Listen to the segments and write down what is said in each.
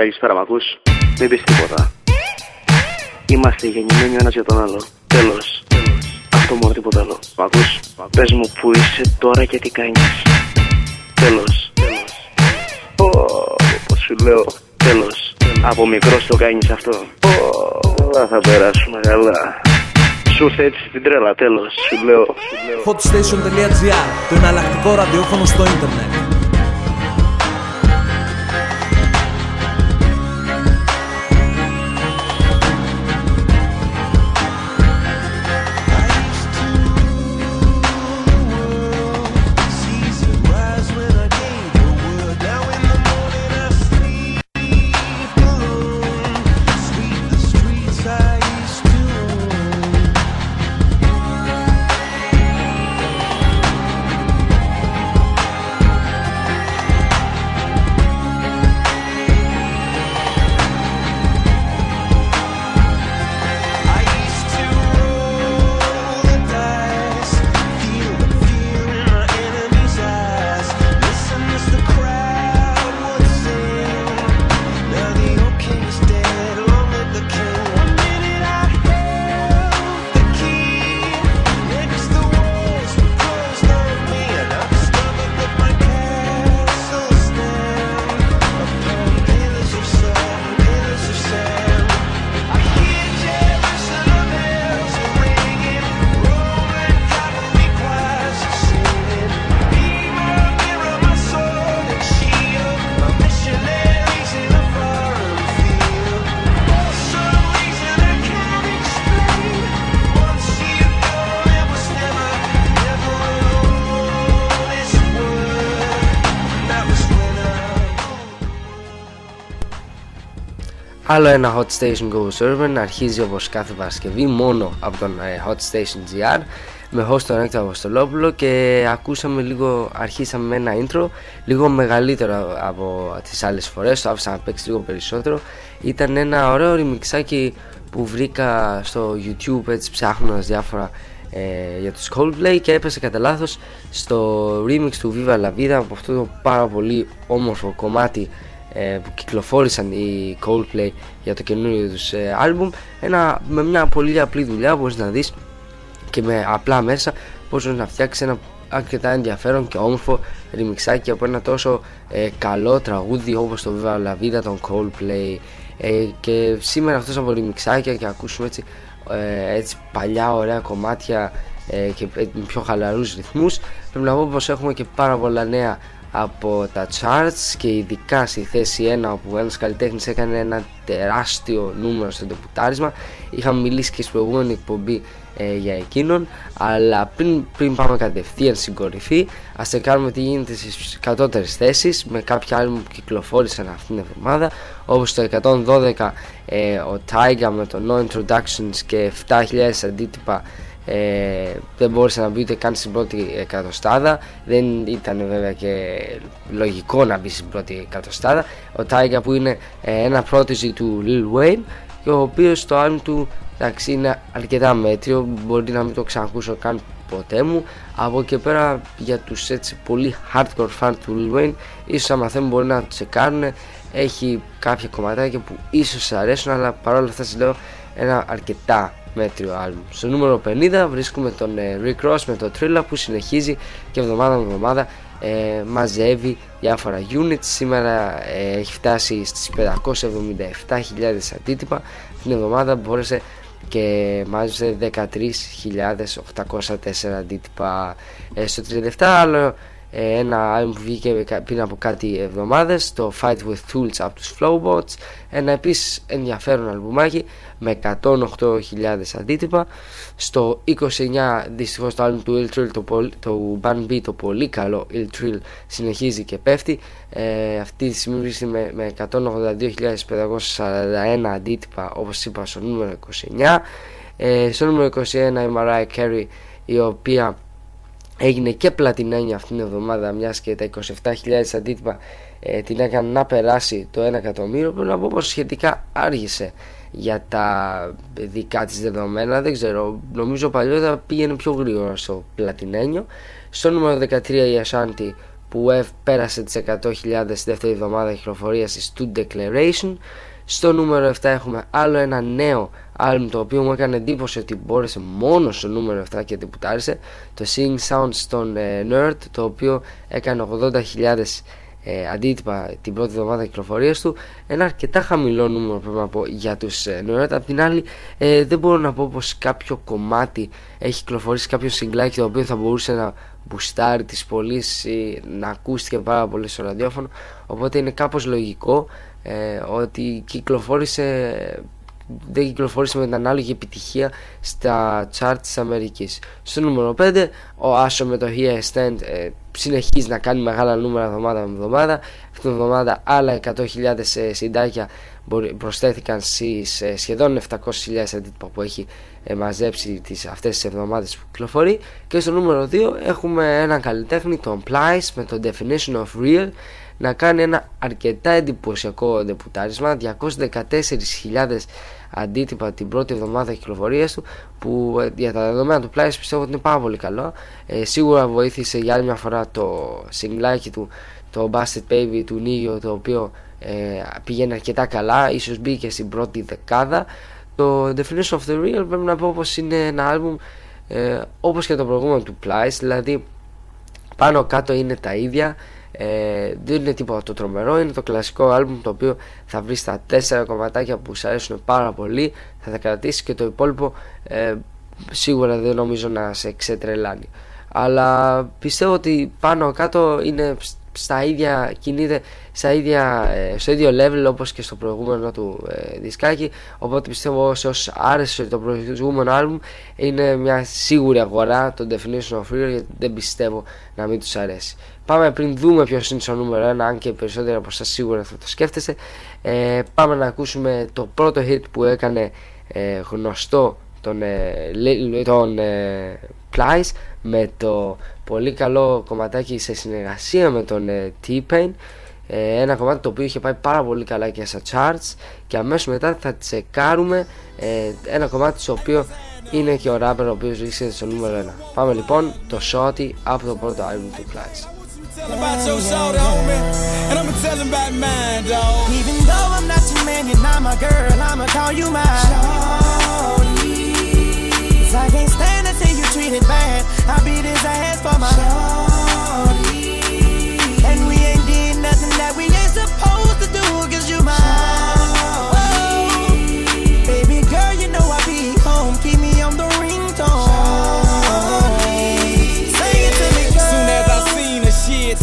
Καλησπέρα, μ' ακούς? Μην πεις τίποτα. Είμαστε γεννημένοι ο ένας για τον άλλο. Τέλος. Αυτό μόνο, τίποτα άλλο. Μ' ακούς? Πες μου που είσαι τώρα και τι κάνεις. Τέλος. Όπως σου λέω. Τέλος. Από μικρός το κάνεις αυτό. Καλά θα περάσουμε, καλά. Σου ήρθε έτσι την τρέλα, τέλος. Σου λέω. Hotstation.gr, το εναλλακτικό ραδιόφωνο στο ίντερνετ. Άλλο ένα Hot Station Go Server αρχίζει όπως κάθε Παρασκευή μόνο από τον Hotstation.gr με host τον Έκτορα Αποστολόπουλο και ακούσαμε λίγο, αρχίσαμε με ένα intro λίγο μεγαλύτερο από τις άλλες φορές, το άφησα να παίξει λίγο περισσότερο. Ήταν ένα ωραίο ρημιξάκι που βρήκα στο YouTube έτσι ψάχνοντας διάφορα για τους Coldplay και έπεσε κατά λάθος στο remix του Viva La Vida από αυτό το πάρα πολύ όμορφο κομμάτι που κυκλοφόρησαν οι Coldplay για το καινούριο τους άλμπουμ, με μια πολύ απλή δουλειά μπορείς να δεις και με απλά μέσα πώς να φτιάξεις ένα αρκετά ενδιαφέρον και όμορφο ρημιξάκι από ένα τόσο καλό τραγούδι όπως το Viva La Vida των Coldplay. Και σήμερα αυτός από ρημιξάκια και ακούσουμε έτσι παλιά ωραία κομμάτια και πιο χαλαρούς ρυθμούς. Πρέπει να πω πως έχουμε και πάρα πολλά νέα από τα charts και ειδικά στη θέση 1 όπου ένας καλλιτέχνης έκανε ένα τεράστιο νούμερο στο ντεμπούτάρισμα. Είχαμε μιλήσει και στην προηγούμενη εκπομπή για εκείνον, αλλά πριν πάμε κατευθείαν στην κορυφή, ας τσεκάρουμε τι γίνεται στις κατώτερες θέσεις με κάποια άλλη που κυκλοφόρησαν αυτήν την εβδομάδα, όπως το 112 ο Tyga με το No Introductions και 7.000 αντίτυπα. Δεν μπόρεσε να μπει ούτε καν στην πρώτη εκατοστάδα. Δεν ήταν βέβαια και λογικό να μπει στην πρώτη εκατοστάδα. Ο Tyga που είναι ένα πρότυζι του Lil Wayne και ο οποίος το άλμπουμ του εντάξει, είναι αρκετά μέτριο, μπορεί να μην το ξανακούσω καν ποτέ μου. Από εκεί πέρα για τους έτσι πολύ hardcore fan του Lil Wayne ίσως άμα θέλουν μπορεί να το τσεκάρουν. Έχει κάποια κομματάκια που ίσως αρέσουν, αλλά παρόλα αυτά σας λέω ένα αρκετά μέτριο άλμπουμ. Στο νούμερο 50 βρίσκουμε τον Recross με το Tril που συνεχίζει και εβδομάδα με εβδομάδα μαζεύει διάφορα units. Σήμερα έχει φτάσει στις 577.000 αντίτυπα. Την εβδομάδα μπόρεσε και μάζεψε 13.804 αντίτυπα. Στο 37 άλλο ένα άλμπουμ που βγήκε πριν από κάτι εβδομάδες, το Fight With Tools από τους Flowbots, ένα επίσης ενδιαφέρον αλμπουμάκι με 108.000 αντίτυπα. Στο 29 δυστυχώς το άλμπουμ του Il Tril, το Band B, το πολύ καλό Il Tril συνεχίζει και πέφτει, αυτή τη στιγμή βρίσκεται με 182.541 αντίτυπα όπως είπα στο νούμερο 29. Στο νούμερο 21 η Mariah Carey, η οποία έγινε και πλατινένια αυτήν την εβδομάδα, μιας και τα 27.000 αντίτυπα την έκανε να περάσει το 1 εκατομμύριο. Πρέπει να πω πως σχετικά άργησε για τα δικά της δεδομένα, δεν ξέρω, νομίζω παλιότερα πήγαινε πιο γρήγορα στο πλατινένιο. Στο νούμερο 13 η Ashanti που πέρασε τις 100.000 στη δεύτερη εβδομάδα κυκλοφορίας του Declaration. Στο νούμερο 7 έχουμε άλλο ένα νέο άλμ, το οποίο μου έκανε εντύπωση ότι μπόρεσε μόνο στο νούμερο 7 και τιπουτάρισε, το Sing Sounds των N.E.R.D., το οποίο έκανε 80.000 αντίτυπα την πρώτη εβδομάδα κυκλοφορίας του. Ένα αρκετά χαμηλό νούμερο πρέπει να πω για τους N.E.R.D. Απ' την άλλη δεν μπορώ να πω πως κάποιο κομμάτι έχει κυκλοφορήσει, κάποιο συγκλάκι το οποίο θα μπορούσε να μπουστάρει τις πωλήσεις ή να ακούστηκε πάρα πολύ στο ραδιόφωνο. Οπότε είναι κάπως λογικό ότι δεν κυκλοφόρησε με την ανάλογη επιτυχία στα charts της Αμερικής. Στο νούμερο 5 ο Άσο με το Here I Stand συνεχίζει να κάνει μεγάλα νούμερα εβδομάδα με εβδομάδα. Αυτή την εβδομάδα άλλα 100.000 συντάκια προσθέθηκαν στις σχεδόν 700.000 αντίτυπα που έχει μαζέψει αυτές τις εβδομάδες που κυκλοφορεί. Και στο νούμερο 2 έχουμε έναν καλλιτέχνη, τον Plies, με το Definition of Real, να κάνει ένα αρκετά εντυπωσιακό ντεπουτάρισμα, 214.000 αντίτυπα την πρώτη εβδομάδα κυκλοφορίας του, που για τα δεδομένα του Plies πιστεύω ότι είναι πάρα πολύ καλό. Σίγουρα βοήθησε για άλλη μια φορά το συγκλάκι του, το Bust It Baby του Νίγιο, το οποίο πηγαίνει αρκετά καλά, ίσως μπήκε στην πρώτη δεκάδα. Το Definition of the Real πρέπει να πω πως είναι ένα άλμπουμ όπως και το προηγούμενο του Plies, δηλαδή πάνω κάτω είναι τα ίδια. Δεν είναι τίποτα το τρομερό, είναι το κλασικό άλμπουμ το οποίο θα βρει τα 4 κομματάκια που σου αρέσουν πάρα πολύ, θα τα κρατήσει και το υπόλοιπο σίγουρα δεν νομίζω να σε ξετρελάνει. Αλλά πιστεύω ότι πάνω κάτω είναι στα ίδια, κινείται στο ίδιο level όπως και στο προηγούμενο του δισκάκι. Οπότε πιστεύω σε όσους άρεσε το προηγούμενο άλμπουμ είναι μια σίγουρη αγορά το Definition of Real, γιατί δεν πιστεύω να μην τους αρέσει. Πάμε, πριν δούμε ποιος είναι στο νούμερο 1, αν και περισσότεροι από εσάς σίγουρα θα το σκέφτεστε, πάμε να ακούσουμε το πρώτο hit που έκανε γνωστό τον Plies με το πολύ καλό κομματάκι σε συνεργασία με τον T-Pain, ένα κομμάτι το οποίο είχε πάει πάρα πολύ καλά και στα charts, και αμέσως μετά θα τσεκάρουμε ένα κομμάτι το οποίο είναι και ο rapper ο οποίος βρίσκεται στο νούμερο 1. Πάμε λοιπόν, το Shorty από το πρώτο album του Plies. Tell about your shoulder, homie, and I'ma tell him about mine, dog. Even though I'm not your man, you're not my girl, I'ma call you mine. Shorty, 'cause I can't stand it till you treat it bad. I'll beat his ass for my shorty. And we ain't did nothing that we ain't supposed to do, 'cause you mine. Shorty. Baby girl, you know I be home, keep me on the ringtone.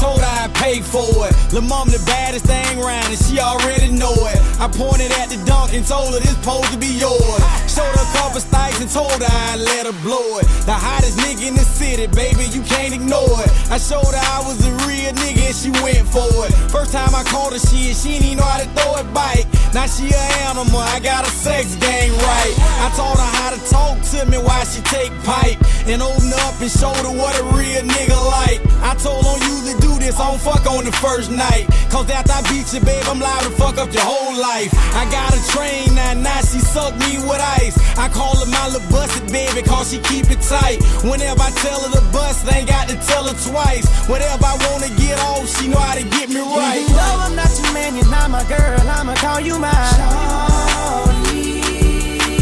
Told her I paid for it. Lil' mom the baddest thing round and she already know it. I pointed at the dunk and told her this pose to be yours. Showed her a couple sticks and told her I let her blow it. The hottest nigga in the city, baby, you can't ignore it. I showed her I was a real nigga and she went for it. First time I called her she didn't even know how to throw a bike. Now she a animal, I got a sex game right. I taught her how to talk to me while she take pipe, and open up and show her what a real nigga like. I told her don't usually do this, I don't fuck on the first night, 'cause after I beat you, babe, I'm liable to fuck up your whole life. I got a train now she suck me with ice. I call her my little busted baby, 'cause she keep it tight. Whenever I tell her to bust, ain't got to tell her twice. Whenever I wanna get off, she know how to get me right. Even though I'm not your man, you're not my girl, I'ma call you mine. Shorty,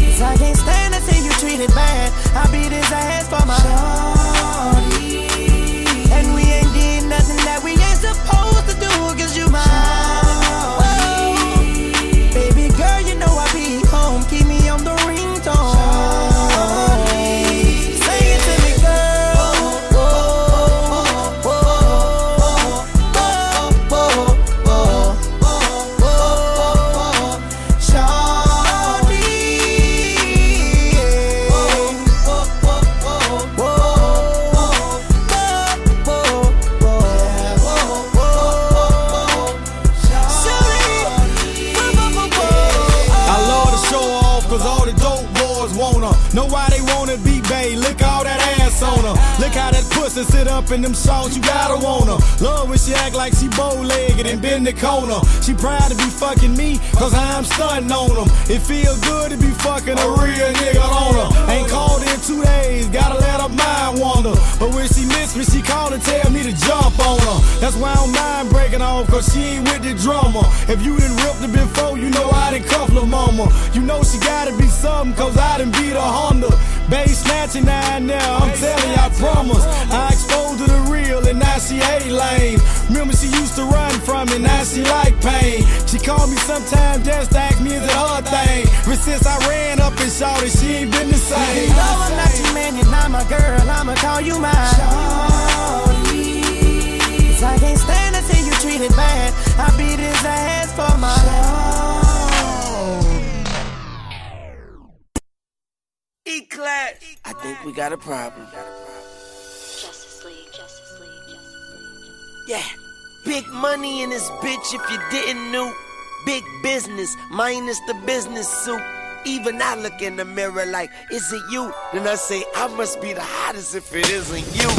'cause I can't stand it till you treat it bad. I beat his ass for my shorty. And we ain't did nothing that we ain't supposed to do, 'cause you mine. persona. Look how that pussy sit up in them shorts, you gotta want her. Love when she act like she bow-legged and bend the corner. She proud to be fucking me, cause I'm stunting on them. It feel good to be fucking a real nigga on her. Ain't called in 2 days, gotta let her mind wander. But when she miss me, she call and tell me to jump on her. That's why I don't mind breaking off, cause she ain't with the drummer. If you done ripped her before, you know I done cuffed her mama. You know she gotta be something, cause I done beat her Honda. Bass snatching now and now, I'm telling you, I promise. I exposed her to the real and now she hate lame. Remember she used to run from it, now she like pain. She called me sometimes just to ask me is it her thing. But since I ran up and shouted, she ain't been the same. You know I'm not your man and I'm a girl, I'ma call you mine. Cause I can't stand until you treat it bad. I beat his ass for my life. E-class. I think we got a problem. Justice League. Yeah, big money in this bitch if you didn't know. Big business, minus the business suit. Even I look in the mirror like, is it you? Then I say, I must be the hottest if it isn't you.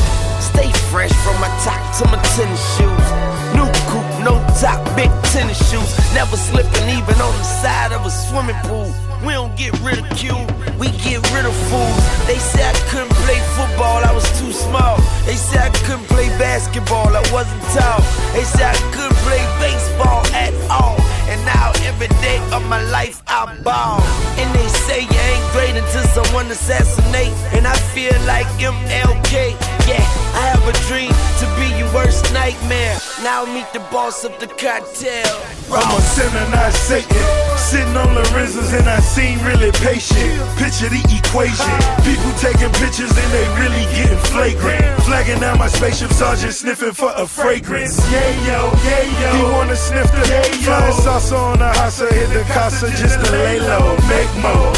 Stay fresh from my top to my tennis shoes. New coupe, no top, big tennis shoes. Never slipping even on the side of a swimming pool. We don't get ridiculed, we get rid of fools. They said I couldn't play football, I was too small. They said I couldn't play basketball, I wasn't tall. They said I couldn't play baseball at all. And now every day of my life I ball. And they say you ain't great until someone assassinate. And I feel like MLK. Yeah, I have a dream to be your worst nightmare. Now meet the boss of the cartel. I'm a sinner, not Satan. Sitting on Lorenzo's and I seem really patient. Picture the equation. People taking pictures and they really getting flagrant. Flagging out my spaceship sergeant, sniffing for a fragrance. Yeah, yo. He wanna sniff the flying salsa on the hossa. Hit the casa just to lay low. Make more.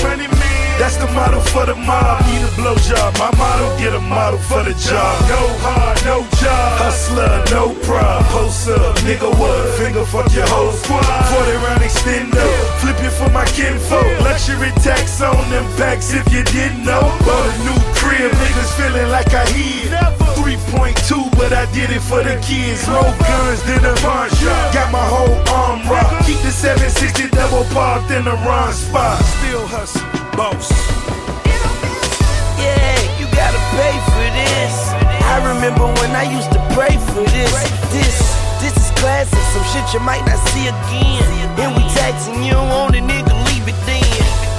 That's the model for the mob. Need a blowjob. My model get a model for the job. Go hard, no job. Hustler, no pride. Post up, nigga what? Finger fuck your whole squad. 40-round extendo. Flip it for my kinfolk. Luxury tax on them packs if you didn't know. Bought a new crib, niggas feeling like I hid. 3.2, but I did it for the kids. Roll guns, then a pawn shop. Got my whole arm rocked. Keep the 760 double parked in the wrong spot. Still hustle. Boss. Yeah, you gotta pay for this. I remember when I used to pray for this. This is classic, some shit you might not see again. And we taxing you on a nigga, leave it then.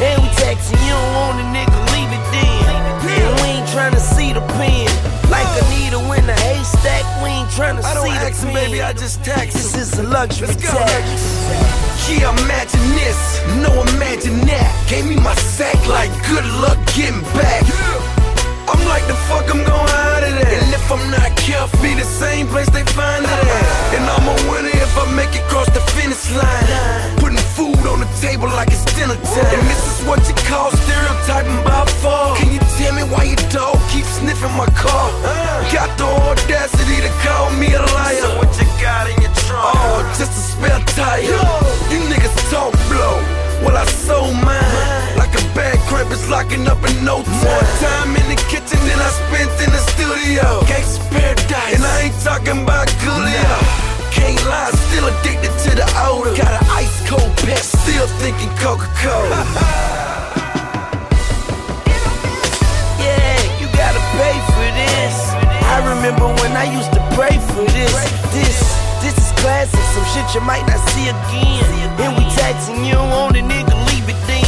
And we taxing you on a nigga, leave it then. And we ain't tryna see the pen. Like a needle in a haystack, we ain't tryna see the pen. I don't ask him, baby, I just tax him. This is a luxury tax. Yeah, imagine this, no imagine that. Gave me my sack like good luck getting back. I'm like the fuck I'm going out of that. And if I'm not careful, be the same place they find it at. And I'm a winner if I make it cross the finish line. Putting food on the table like it's dinner time. And this is what you call stereotyping by far. Can you tell me why your dog keeps sniffing my car? Got the audacity to call me a liar. So what you got in your trunk? Oh, just a spare tire. You niggas talk blow, well I sold mine. Like a bad cramp, it's locking up in no time. More time in the kitchen than I spent in the studio. Gangsta paradise, and I ain't talking about Coolio. Can't lie, still addicted to the odor. Got an ice cold pack, still thinking Coca-Cola. Yeah, you gotta pay for this. I remember when I used to pray for this. This is classic, some shit you might not see again. And we taxing you on a nigga, leave it then.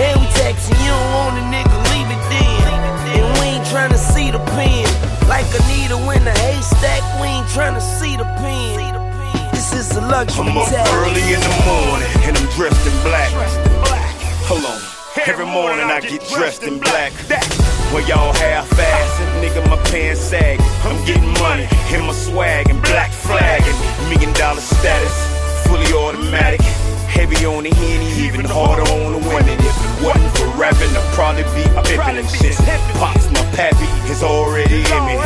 And we taxing you on a nigga, leave it then. And we ain't tryna see the pen. Like a needle in a haystack, we ain't tryna see the pen. This is a luxury tax. I'm up early in the morning, and I'm dressed in black. Hold on, every morning I get dressed in black. Well, y'all half ass, nigga, my pants sag. I'm getting money, in my swag and black flagging. $1 million status, fully automatic. Heavy on the henny, even harder on the women. If it wasn't for rapping, I'd probably be pimpin' and shit. Pops, my pappy, is already in me. I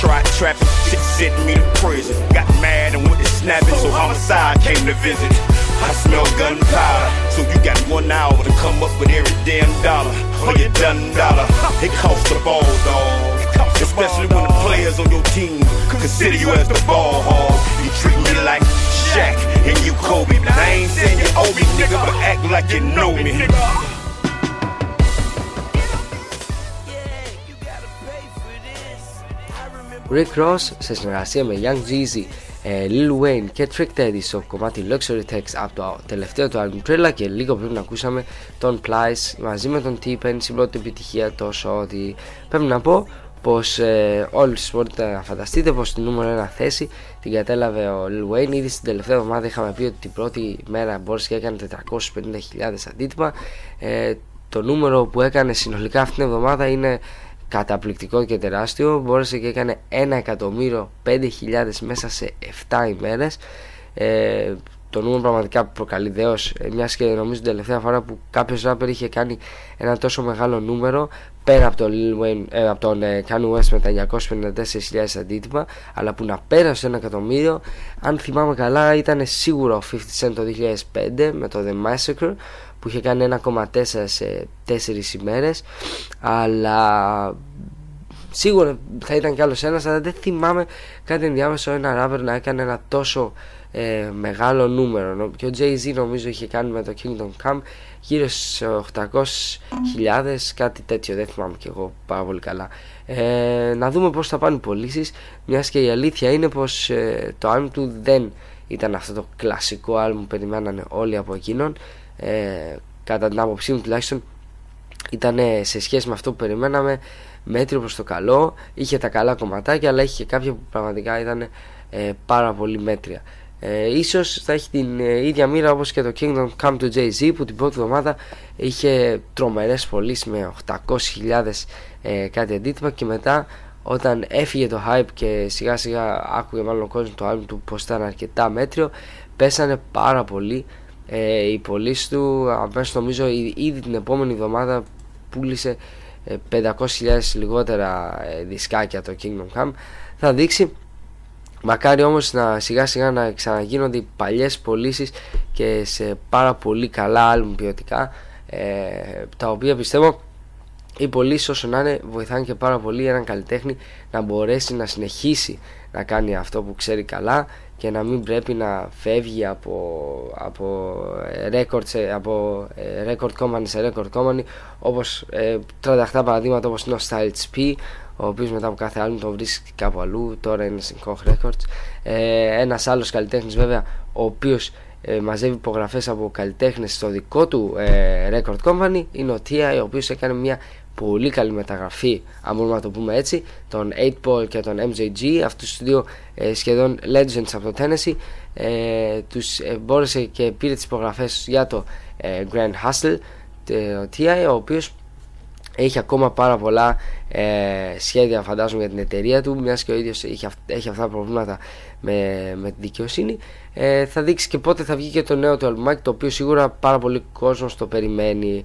tried trapping, shit sent me to prison. Got mad and went to snapping, so homicide came to visit. I smell gunpowder, so you got 1 hour to come up with every damn dollar. Or your done dollar, it costs a ball, dog. especially when the players on your team consider you as the ball hog. You treat me like Shaq and you Kobe, but I ain't saying you owe me, nigga, but act like you know me. Recross σε συνεργασία με Young Jeezy, Lil Wayne και Trick Teddy στο κομμάτι Luxury Tax από το τελευταίο του album Trailer, και λίγο πριν ακούσαμε τον Plies μαζί με τον T-Pain στην πρώτη επιτυχία, τόσο ότι πρέπει να πω πως όλοι μπορείτε να φανταστείτε πως την νούμερο 1 θέση την κατέλαβε ο Lil Wayne. Ήδη στην τελευταία εβδομάδα είχαμε πει ότι την πρώτη μέρα μπόρεσε και έκανε 450.000 αντίτυπα. Το νούμερο που έκανε συνολικά αυτήν την εβδομάδα είναι καταπληκτικό και τεράστιο, μπόρεσε και έκανε 1.500.000 μέσα σε 7 ημέρες. Το νούμερο πραγματικά προκαλεί δέος, μιας και νομίζω την τελευταία φορά που κάποιος ράπερ είχε κάνει ένα τόσο μεγάλο νούμερο, πέρα από τον Kanye West με τα 954.000 αντίτυπα, αλλά που να πέρασε 1.000.000, αν θυμάμαι καλά ήταν σίγουρο 50 Cent το 2005 με το The Massacre, που είχε κάνει 1,4 σε 4 ημέρες, αλλά σίγουρα θα ήταν κι άλλος ένας, αλλά δεν θυμάμαι κάτι ενδιάμεσο ένα ράπερ να έκανε ένα τόσο μεγάλο νούμερο. Και ο Jay-Z νομίζω είχε κάνει με το Kingdom Come γύρω στις 800.000, κάτι τέτοιο, δεν θυμάμαι κι εγώ πάρα πολύ καλά. Να δούμε πώς θα πάνε οι πωλήσεις, μιας και η αλήθεια είναι πως το album του δεν ήταν αυτό το κλασικό album που περιμένανε όλοι από εκείνον. Κατά την άποψή μου τουλάχιστον ήταν σε σχέση με αυτό που περιμέναμε μέτριο προς το καλό. Είχε τα καλά κομματάκια, αλλά είχε και κάποια που πραγματικά ήταν πάρα πολύ μέτρια. Ίσως θα έχει την ίδια μοίρα όπως και το Kingdom Come του Jay-Z, που την πρώτη εβδομάδα είχε τρομερές πωλήσεις με 800.000 κάτι αντίτυπα, και μετά όταν έφυγε το hype και σιγά σιγά άκουγε μάλλον ο κόσμος το album του πως ήταν αρκετά μέτριο, πέσανε πάρα πολύ οι πωλήσεις του. Αμέσως νομίζω ήδη την επόμενη εβδομάδα πούλησε 500.000 λιγότερα δισκάκια το Kingdom Come. Θα δείξει, μακάρι όμως να σιγά σιγά να ξαναγίνονται οι παλιές πωλήσεις και σε πάρα πολύ καλά άλμπουμ ποιοτικά, τα οποία πιστεύω οι πωλήσεις όσο να είναι βοηθάνε και πάρα πολύ έναν καλλιτέχνη να μπορέσει να συνεχίσει να κάνει αυτό που ξέρει καλά και να μην πρέπει να φεύγει από record company σε record company, όπως τρανταχτά παραδείγματα όπως είναι ο Styles P, ο οποίος μετά από κάθε album τον βρίσκει κάπου αλλού, τώρα είναι στην Koch Records. Ένας άλλος καλλιτέχνης βέβαια, ο οποίος μαζεύει υπογραφές από καλλιτέχνες στο δικό του record company, είναι ο T.I., ο οποίος έκανε μια πολύ καλή μεταγραφή, αν μπορούμε να το πούμε έτσι, τον 8Ball και τον MJG, αυτούς τους δύο σχεδόν legends από το Tennessee. Τους μπόρεσε και πήρε τις υπογραφές για το Grand Hustle, ο T.I., ο οποίος έχει ακόμα πάρα πολλά σχέδια, φαντάζομαι, για την εταιρεία του, μιας και ο ίδιος έχει αυτά τα προβλήματα με την δικαιοσύνη. Θα δείξει και πότε θα βγει και το νέο του αλμπουμάκι, το οποίο σίγουρα πάρα πολύ κόσμος το περιμένει.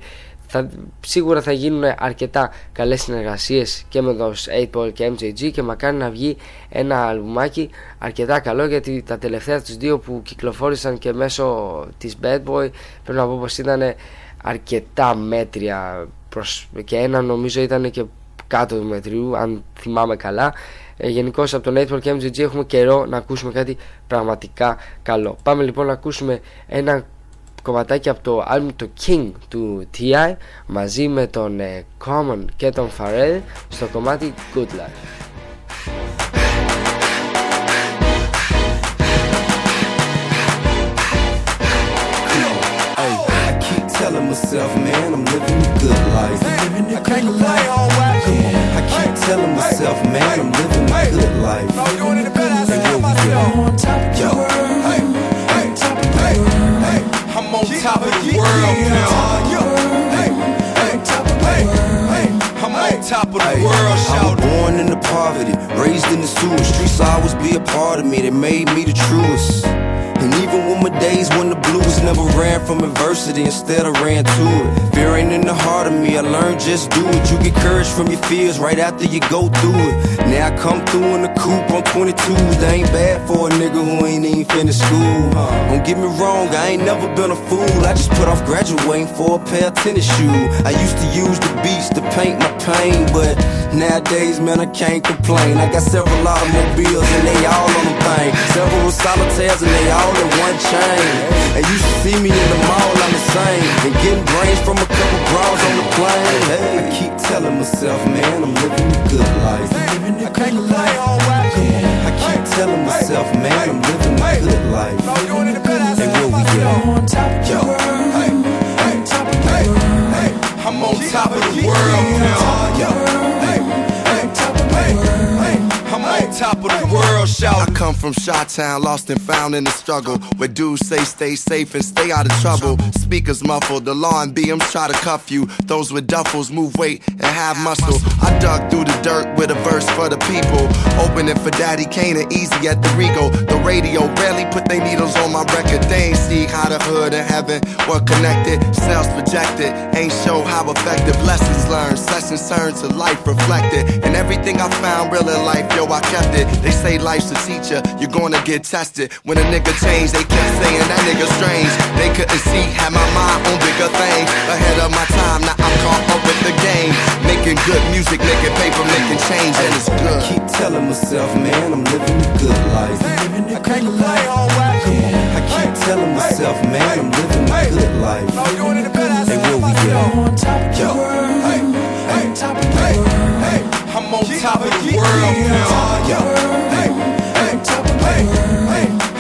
Σίγουρα θα γίνουν αρκετά καλές συνεργασίες και με τους 8Ball και MJG, και μακάρι να βγει ένα αλμπουμάκι αρκετά καλό, γιατί τα τελευταία τους δύο που κυκλοφόρησαν και μέσω της Bad Boy πρέπει να πω πως ήταν αρκετά μέτρια, και ένα νομίζω ήταν και κάτω του μετριού αν θυμάμαι καλά. Γενικώς από το 8Ball και MJG έχουμε καιρό να ακούσουμε κάτι πραγματικά καλό. Πάμε λοιπόν να ακούσουμε ένα κομματάκι από το album το King του T.I. μαζί με τον Common και τον Pharrell στο κομμάτι Good Life. Myself, man, I'm living the good life. I can't lie, alright. Come on, I keep telling myself, man, I'm living the good life. I'm doing it better. I said myself, I'm on top of the world. I'm on top of the world now. I'm on top of the world. I was born into poverty, raised in the sewer. Streets always be a part of me. They made me the truest. And even when my days when the blues never ran from adversity, instead I ran to it. Fear ain't in the heart of me, I learned just do it. You get courage from your fears right after you go through it. Now I come through in the coupe on 22s. That ain't bad for a nigga who ain't even finished school. Don't get me wrong, I ain't never been a fool. I just put off graduating for a pair of tennis shoes. I used to use the beats to paint my pain, but Nowadays, man, I can't complain. I got several automobiles and they all on the thing. Several solitaires and they all in one chain. And you should see me in the mall, I'm the same. And getting brains from a couple bras on the plane. Hey, I keep telling myself, man, I'm living the good life. I can't lie, yeah. I keep telling myself, man, I'm living the good life. And where we at? I'm on top of the world. I'm on top of the world now. Top of the world, shout. I come from Chi-Town, lost and found in the struggle. Where dudes say stay safe and stay out of trouble. Speakers muffled, the law and BMs try to cuff you. Those with duffels move weight and have muscle. I dug through the dirt with a verse for the people. Opening for Daddy Kane and Easy at the Rico. The radio barely put their needles on my record. They ain't see how the hood and heaven were connected. Sales projected, ain't show how effective. Lessons learned, sessions turned to life reflected. And everything I found real in life, yo, I kept. They say life's a teacher, you're gonna get tested. When a nigga changed, they kept saying that nigga strange. They couldn't see, had my mind on bigger things. Ahead of my time, now I'm caught up with the game. Making good music, making paper, making change, and it's good. I keep telling myself, man, I'm living the good life. I can't lie, all right. I keep telling myself, man, I'm living the good life. And where we at? I'm on top of the world. I'm on top of the world. I'm on top of the world now. Yo, hey, hey,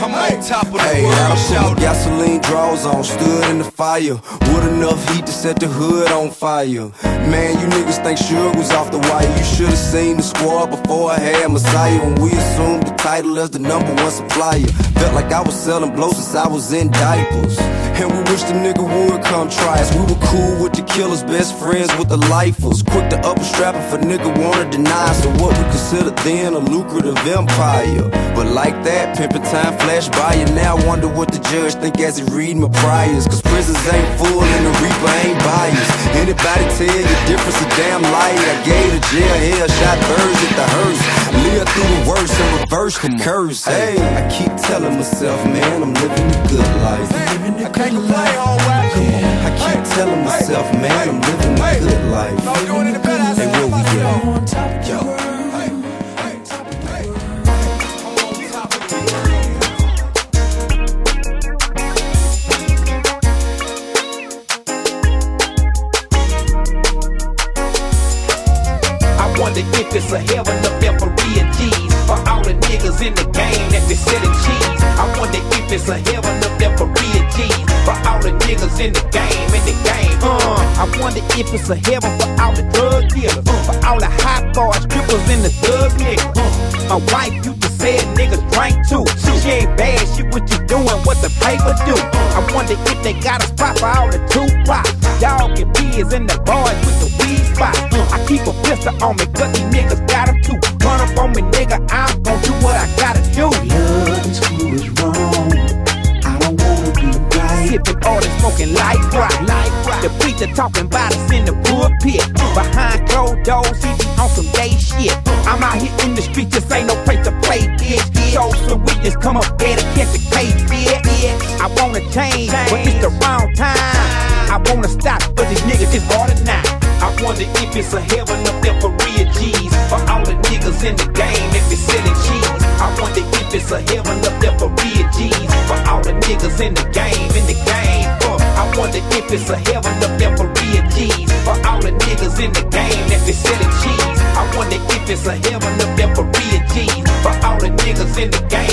I'm on top of the world. Shout gasoline draws on, stood in the fire with enough heat to set the hood on fire. Man, you niggas think Suge was off the wire. You should've seen the squad before I had Messiah. When we assumed the title as the #1 supplier, felt like I was selling blow since I was in diapers. And we wish the nigga would come try us. We were cool with the killers, best friends with the lifers. Quick to up a strap if a nigga wanna deny us. So what we considered then a lucrative empire. But like that, pimpin' time flashed by you. Now I wonder what the judge think as he read my priors. Cause prisons ain't full and the reaper ain't biased. Anybody tell you difference a damn liar. I gave the jail hell, shot birds at the hearse. Live through the worst and reverse the curse. Hey, I keep telling myself, man, I'm living the good life. I can't lie, all right. Yeah, I keep telling myself, man, I'm living my good life. And where we at? I'm on top of the world. I wonder if it's a heaven up there for real G's, for all the niggas in the game that be selling cheese. I wonder if it's a heaven up there for real G's, for all the niggas in the game, I wonder if it's a heaven for all the drug dealers, for all the hot bars, strippers, and the thug niggas. My wife used to say niggas drank too. She ain't bad, she what you doing, what the paper do. I wonder if they got a spot for all the Tupac. Dog and beers in the bars with the weed spot. I keep a pistol on me, cause these niggas got them too. Gun up on me, nigga, I'm gon' do what I gotta do. Love is who is wrong. Sippin' all and smoking light rock. The preacher talking about us in the pulpit. Behind closed doors, he be on some gay shit. I'm out here in the street, this ain't no place to play, bitch. Shows and witness come up there to catch the case, bitch. I wanna change, but it's the wrong time. I wanna stop, but these niggas is hard to knock. I wonder if it's a heaven up there for real G's, for all the niggas in the game that be selling cheese. I wonder if it's a heaven up there for real G's, for all the niggas in the game, in the I wonder if it's a heaven up there for real G's, for all the niggas in the game that be selling cheese. I wonder if it's a heaven up there for real G's, for all the niggas in the game,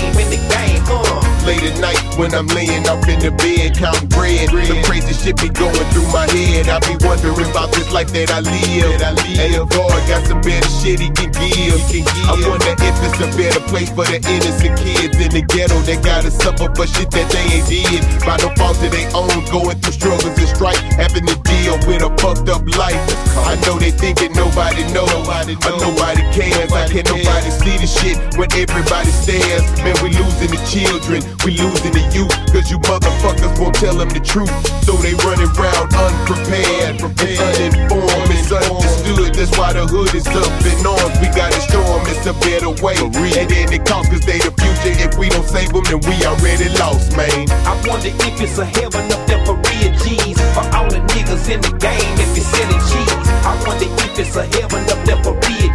Late at night when I'm laying up in the bed counting bread, some crazy shit be going through my head. I be wondering about this life that I live. Hey, if God got some better shit he can give. I wonder if it's a better place for the innocent kids in the ghetto that gotta suffer for shit that they ain't did. By no fault of their own, going through struggles and strife, having to deal with a fucked up life. I know they thinking nobody knows, nobody cares. Why can't nobody see the shit when everybody stares? Man, we losing the children, we losing the youth, cause you motherfuckers won't tell them the truth. So they running round unprepared, uninformed, misunderstood. That's why the hood is up in arms. We got a storm, it's a better way. And then it costs cause they the future. If we don't save them, then we already lost, man. I wonder if it's a heaven up there for real G's, for all the niggas in the game that be selling cheese. I wonder if it's a heaven up there for real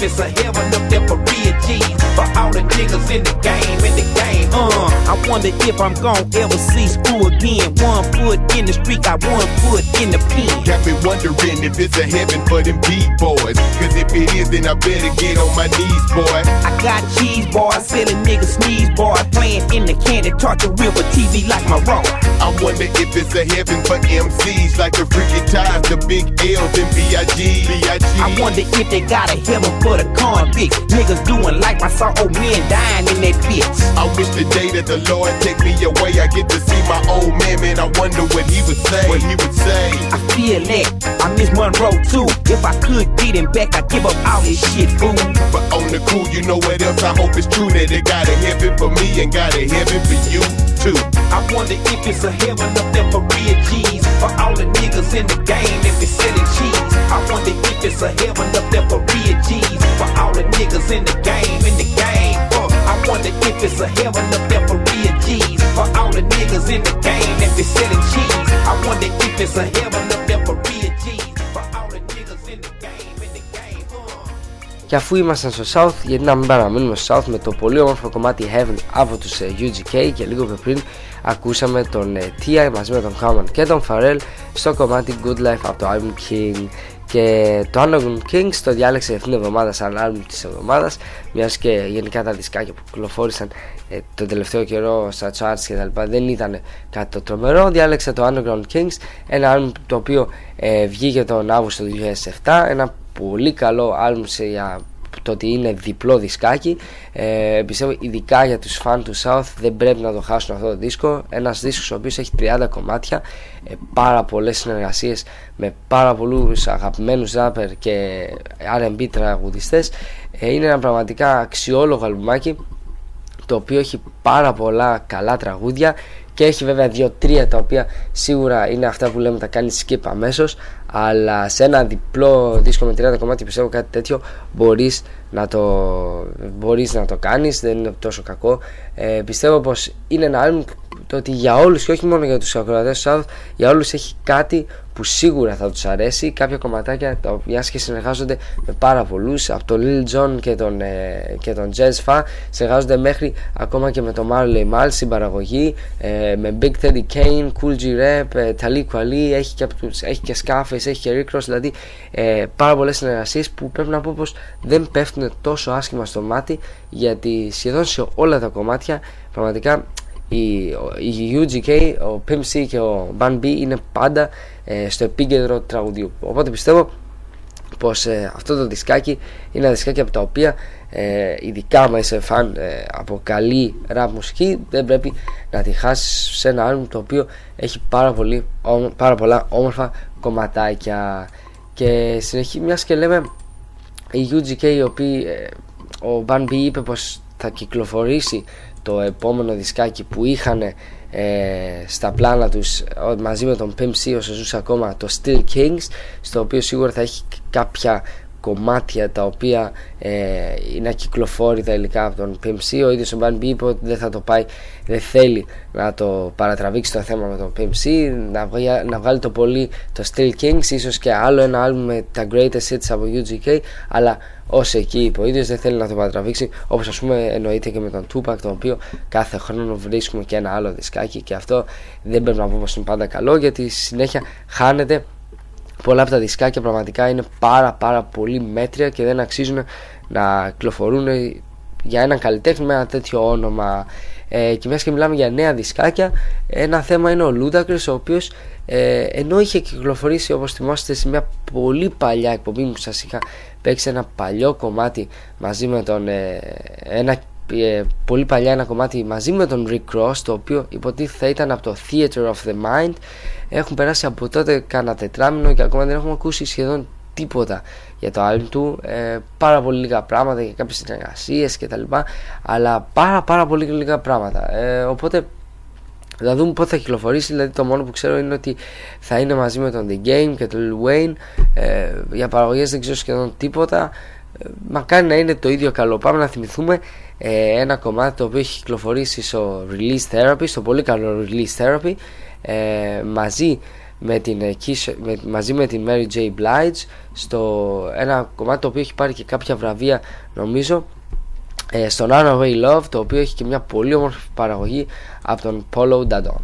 benefits of heaven up there for real G's, for all the niggas in the game, I wonder if I'm gon' ever see school again. 1 foot in the street, got 1 foot in the pen. Got me wondering if it's a heaven for them beat boys, cause if it is, then I better get on my knees, boy. I got cheese, boy, selling niggas sneeze, boy, playing in the candy, torture real for TV like my rock. I wonder if it's a heaven for MCs, like the freaky ties, the big L's and B.I.G. I wonder if they got a heaven for the convicts, niggas doing like I saw old men dying in that bitch. I wish the day that the Lord take me away, I get to see my old man, man, I wonder what he would say, what he would say. I feel that, I miss Monroe too. If I could get him back, I'd give up all this shit, boo. But on the cool, you know what else, I hope it's true, that it got a heaven for me and got a heaven for you too. I wonder if it's a heaven up there for real G's, for all the niggas in the game that be selling cheese. I wonder if it's a heaven up there for real G's, for all the niggas in the game, in the game. I wonder if it's a heaven up there for real G's, for all the niggas in the game that be selling cheese. I wonder if it's a heaven up there for real G's, for all the niggas in the game, in the game. Και αφού ήμασταν στο South, γιατί να μην παραμείνουμε στο South με το πολύ όμορφο κομμάτι Heaven από τους UGK, και λίγο πριν ακούσαμε τον T.I. μαζί με τον Hammond και τον Pharrell στο κομμάτι Good Life από το Album King. Και το Underground Kings το διάλεξε αυτήν την εβδομάδα σαν album της εβδομάδας, μιας και γενικά τα δισκάκια που κυκλοφόρησαν τον τελευταίο καιρό στα charts και τα λοιπά δεν ήταν κάτι το τρομερό. Διάλεξε το Underground Kings, ένα album το οποίο βγήκε τον Αύγουστο του 2007, ένα πολύ καλό album για το ότι είναι διπλό δισκάκι. Πιστεύω ειδικά για τους φαν του South δεν πρέπει να το χάσουν αυτό το δίσκο. Ένας δίσκος ο οποίος έχει 30 κομμάτια, πάρα πολλές συνεργασίες με πάρα πολλούς αγαπημένους rapper και R&B τραγουδιστές. Είναι ένα πραγματικά αξιόλογο αλμπουμάκι, το οποίο έχει πάρα πολλά καλά τραγούδια και έχει βέβαια 2-3 τα οποία σίγουρα είναι αυτά που λέμε τα κάνει skip αμέσως, αλλά σε ένα διπλό δίσκο με 30 κομμάτια πιστεύω κάτι τέτοιο μπορείς να το κάνεις, δεν είναι τόσο κακό. Πιστεύω πως είναι ένα album το ότι για όλους και όχι μόνο για τους ακροατές του South, για όλους έχει κάτι που σίγουρα θα τους αρέσει, κάποια κομματάκια τα οποία συνεργάζονται με πάρα πολλούς, από τον Lil Jon και τον Jazz Fa, συνεργάζονται μέχρι ακόμα και με τον Marley Marl στην παραγωγή, με Big Teddy Kane, Cool G Rap, Talib Kweli, έχει και Scarface, έχει και Recross, δηλαδή πάρα πολλές συνεργασίες που πρέπει να πω πως δεν πέφτουν τόσο άσχημα στο μάτι, γιατί σχεδόν σε όλα τα κομμάτια πραγματικά η UGK, ο Pimp C και ο Ban B είναι πάντα στο επίκεντρο του τραγουδιού. Οπότε πιστεύω πως αυτό το δισκάκι είναι ένα δισκάκι από τα οποία ειδικά άμα είσαι φαν από καλή rap μουσική δεν πρέπει να τη χάσεις, σε ένα album το οποίο έχει πάρα πολλά όμορφα κομματάκια. Και συνεχίζει, μιας και λέμε, η UGK, οι οποίοι, ο Ban B είπε πως θα κυκλοφορήσει το επόμενο δισκάκι που είχαν στα πλάνα τους μαζί με τον Pimp C όσο ζούσε ακόμα, το Still Kings, στο οποίο σίγουρα θα έχει κάποια κομμάτια τα οποία είναι ακυκλοφόρητα υλικά από τον Pimp C. Ο ίδιος ο Ban B είπε ότι δεν θέλει να το παρατραβήξει το θέμα με τον Pimp C, να βγάλει το πολύ το Still Kings, ίσως και άλλο ένα album με τα Greatest Hits από UGK, αλλά όσο εκεί είπε ο ίδιος δεν θέλει να το παρατραβήξει, όπως ας πούμε εννοείται και με τον Tupac, τον οποίο κάθε χρόνο βρίσκουμε και ένα άλλο δισκάκι, και αυτό δεν πρέπει να πούμε πως είναι πάντα καλό, γιατί συνέχεια χάνεται. Πολλά από τα δισκάκια πραγματικά είναι πάρα πολύ μέτρια και δεν αξίζουν να κυκλοφορούν για έναν καλλιτέχνη με ένα τέτοιο όνομα. Και μιας και μιλάμε για νέα δισκάκια, ένα θέμα είναι ο Ludacris, ο οποίος ενώ είχε κυκλοφορήσει, όπως θυμάστε, σε μια πολύ παλιά εκπομπή που σας είχα παίξει ένα παλιό κομμάτι μαζί με τον πολύ παλιά ένα κομμάτι μαζί με τον Recross, το οποίο υποτίθεται θα ήταν από το Theater of the Mind. Έχουν περάσει από τότε κάνα τετράμινο και ακόμα δεν έχουμε ακούσει σχεδόν τίποτα για το album του, πάρα πολύ λίγα πράγματα για κάποιες συνεργασίες κτλ, αλλά πάρα πολύ λίγα πράγματα, οπότε θα δούμε πότε θα κυκλοφορήσει. Δηλαδή το μόνο που ξέρω είναι ότι θα είναι μαζί με τον The Game και τον Lil Wayne. Για παραγωγές δεν ξέρω σχεδόν τίποτα, μακάρι να είναι το ίδιο καλό. Πάμε να θυμηθούμε ένα κομμάτι το οποίο έχει κυκλοφορήσει στο Release Therapy, στο πολύ καλό Release Therapy, μαζί μαζί με την Mary J. Blige στο ένα κομμάτι το οποίο έχει πάρει και κάποια βραβεία νομίζω, στο Runaway Love, το οποίο έχει και μια πολύ όμορφη παραγωγή από τον Polo Dadon.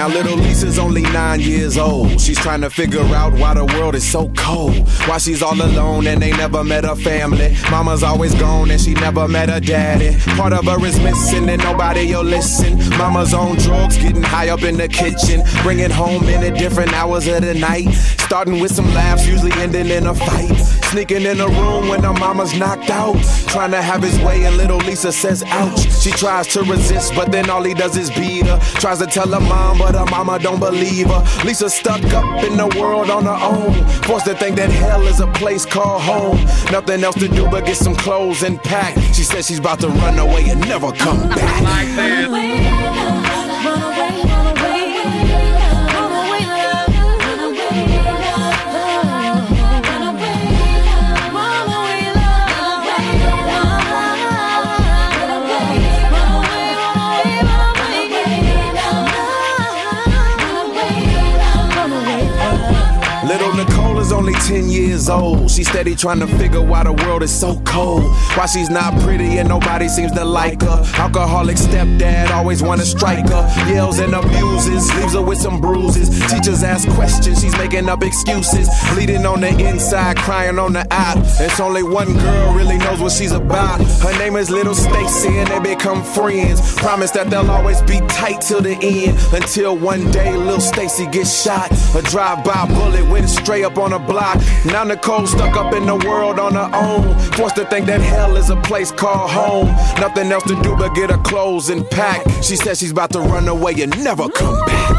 Now little Lisa's only 9 years old. She's trying to figure out why the world is so cold, why she's all alone and they never met her family. Mama's always gone and she never met her daddy. Part of her is missing and nobody'll listen. Mama's on drugs, getting high up in the kitchen, bringing home in at different hours of the night, starting with some laughs, usually ending in a fight. Sneaking in the room when her mama's knocked out, trying to have his way and little Lisa says ouch. She tries to resist but then all he does is beat her. Tries to tell her mom but her mama don't believe her. Lisa stuck up in the world on her own, forced to think that hell is a place called home. Nothing else to do but get some clothes and pack. She says she's about to run away and never come back. Like that. Little Nicole is only 10 years old. She's steady trying to figure why the world is so cold, why she's not pretty and nobody seems to like her. Alcoholic stepdad always wanna strike her, yells and abuses, leaves her with some bruises. Teachers ask questions, she's making up excuses, bleeding on the inside, crying on the out. It's only one girl really knows what she's about. Her name is Little Stacy and they become friends. Promise that they'll always be tight till the end, until one day Little Stacy gets shot. A drive-by bullet went stray up on a block. Now Nicole stuck up in the world on her own, forced to think that hell is a place called home. Nothing else to do but get her clothes and pack. She says she's about to run away and never come back.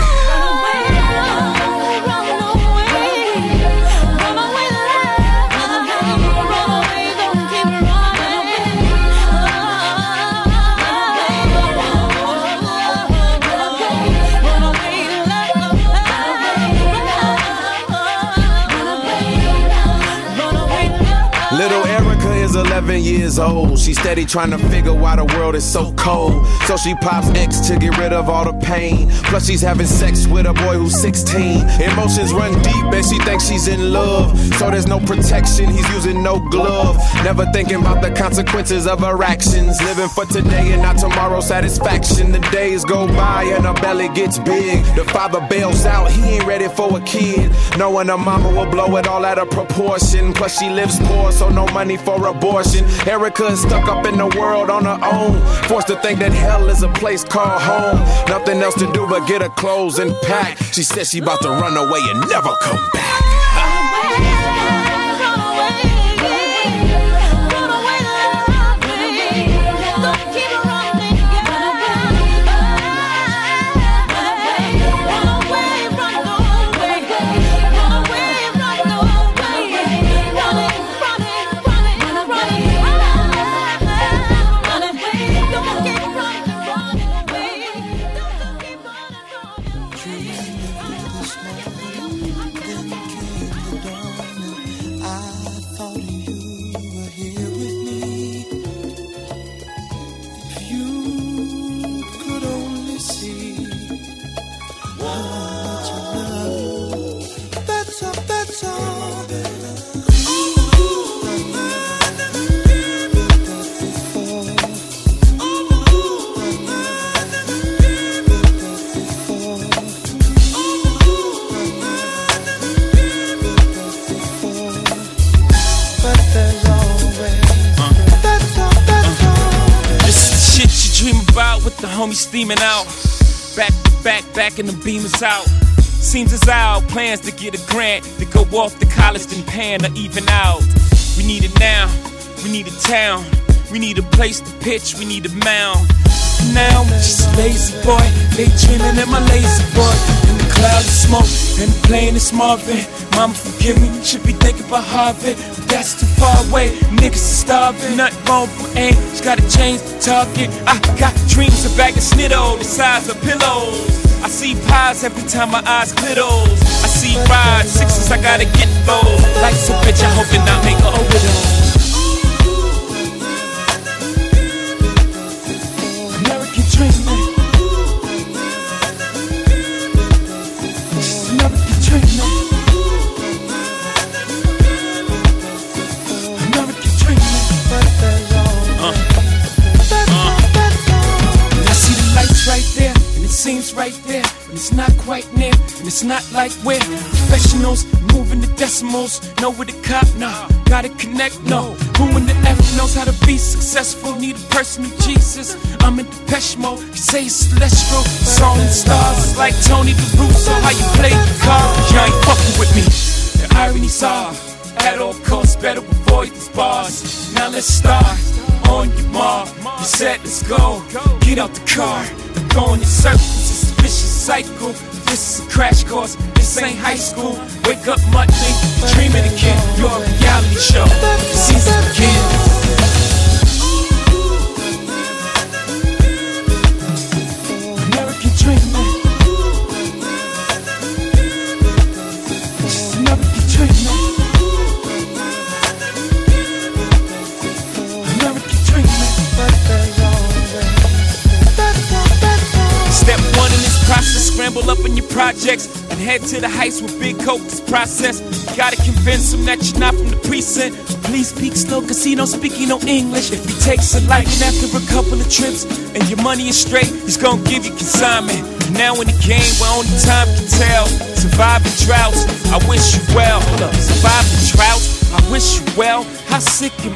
Little Erica is 11 years old. She's steady trying to figure why the world is so cold, so she pops X to get rid of all the pain. Plus she's having sex with a boy who's 16. Emotions run deep and she thinks she's in love, so there's no protection, he's using no glove. Never thinking about the consequences of her actions, living for today and not tomorrow's satisfaction. The days go by and her belly gets big. The father bails out, he ain't ready for a kid, knowing her mama will blow it all out of proportion. Plus she lives poor, so no money for abortion. Erica is stuck up in the world on her own, forced to think that hell is a place called home. Nothing else to do but get her clothes and pack. She says she about to run away and never come back. Steaming out, back and the beam is out. Seems as our plans to get a grant to go off to college and pan or even out. We need it now, we need a town, we need a place to pitch, we need a mound. Now, she's a lazy boy, daydreaming at my lazy boy. cloud of smoke, and the plane is Marvin. Mama, forgive me, should be thinking about Harvard, but that's too far away. Niggas are starving, nothing wrong with aim, just gotta change the target. I got dreams of bagging snitto, the size of pillows. I see pies every time my eyes clear those. I see rides, sixes, I gotta get those. Life's a bitch, I hope that I make her a widow. Seems right there, and it's not quite near, and it's not like we're professionals moving the decimals. Know where to cop, nah, gotta connect, no. Who in the F knows how to be successful? Need a personal Jesus. I'm in Depeche Mode, you say it's celestial. Song and stars like Tony LaRusso. How you play the card, cause you ain't fucking with me. The irony's off, at all costs, better avoid these bars. Now let's start, on your mark, you said let's go, get out the car. Going in circles, it's a vicious cycle. This is a crash course, this ain't high school. Wake up Monday, dreaming again. You're a reality show, the season begins. American dreaming, just American dreaming, American dreaming. Step one in this process, scramble up on your projects and head to the heights with big coke. This process, you gotta convince them that you're not from the precinct. Please speak slow, cause he don't speak, he no English. If he takes a liking after a couple of trips and your money is straight, he's gonna give you consignment. Now in the game where only time can tell, surviving droughts, I wish you well. Hold up, surviving droughts, I wish you well. How sick am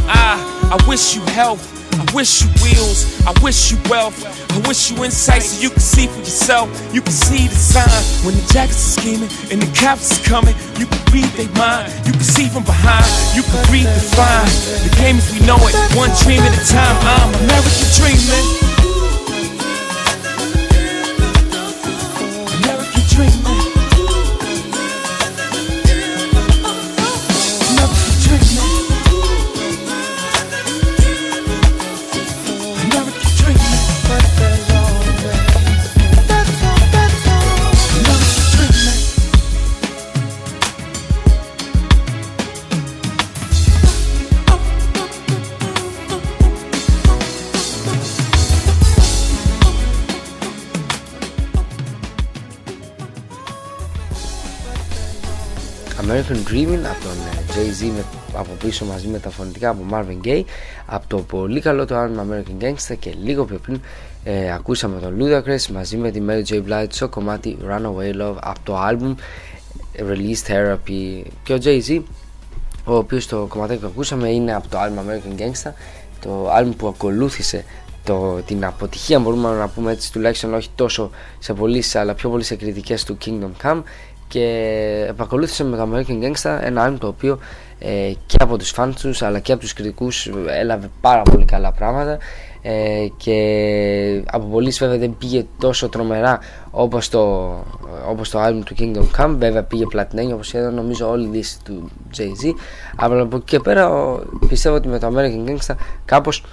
I wish you health. I wish you wheels, I wish you wealth, I wish you insight so you can see for yourself. You can see the sign when the jackets are scheming and the cops is coming. You can read their mind, you can see from behind, you can redefine the game as we know it, one dream at a time. I'm American dreaming. American Dreaming από τον Jay-Z από πίσω μαζί με τα φωνητικά από Marvin Gaye, από το πολύ καλό το album American Gangsta, και λίγο πιο πριν ακούσαμε τον Ludacris μαζί με τη Mary J. Blige στο κομμάτι Runaway Love από το album Release Therapy. Και ο Jay-Z, ο οποίος το κομματάκι που ακούσαμε είναι από το album American Gangsta, το album που ακολούθησε την αποτυχία, μπορούμε να πούμε έτσι, τουλάχιστον όχι τόσο σε πωλήσεις αλλά πιο πολύ σε κριτικές, του Kingdom Come, και επακολούθησε με το American Gangsta, ένα album το οποίο και από τους fans τους αλλά και από τους κριτικούς έλαβε πάρα πολύ καλά πράγματα, και από πολλοί βέβαια δεν πήγε τόσο τρομερά όπως το album του Kingdom Come. Βέβαια πήγε πλατινένιο όπως ήταν νομίζω όλη η λύση του Jay-Z, αλλά από εκεί και πέρα πιστεύω ότι με το American Gangsta κάπως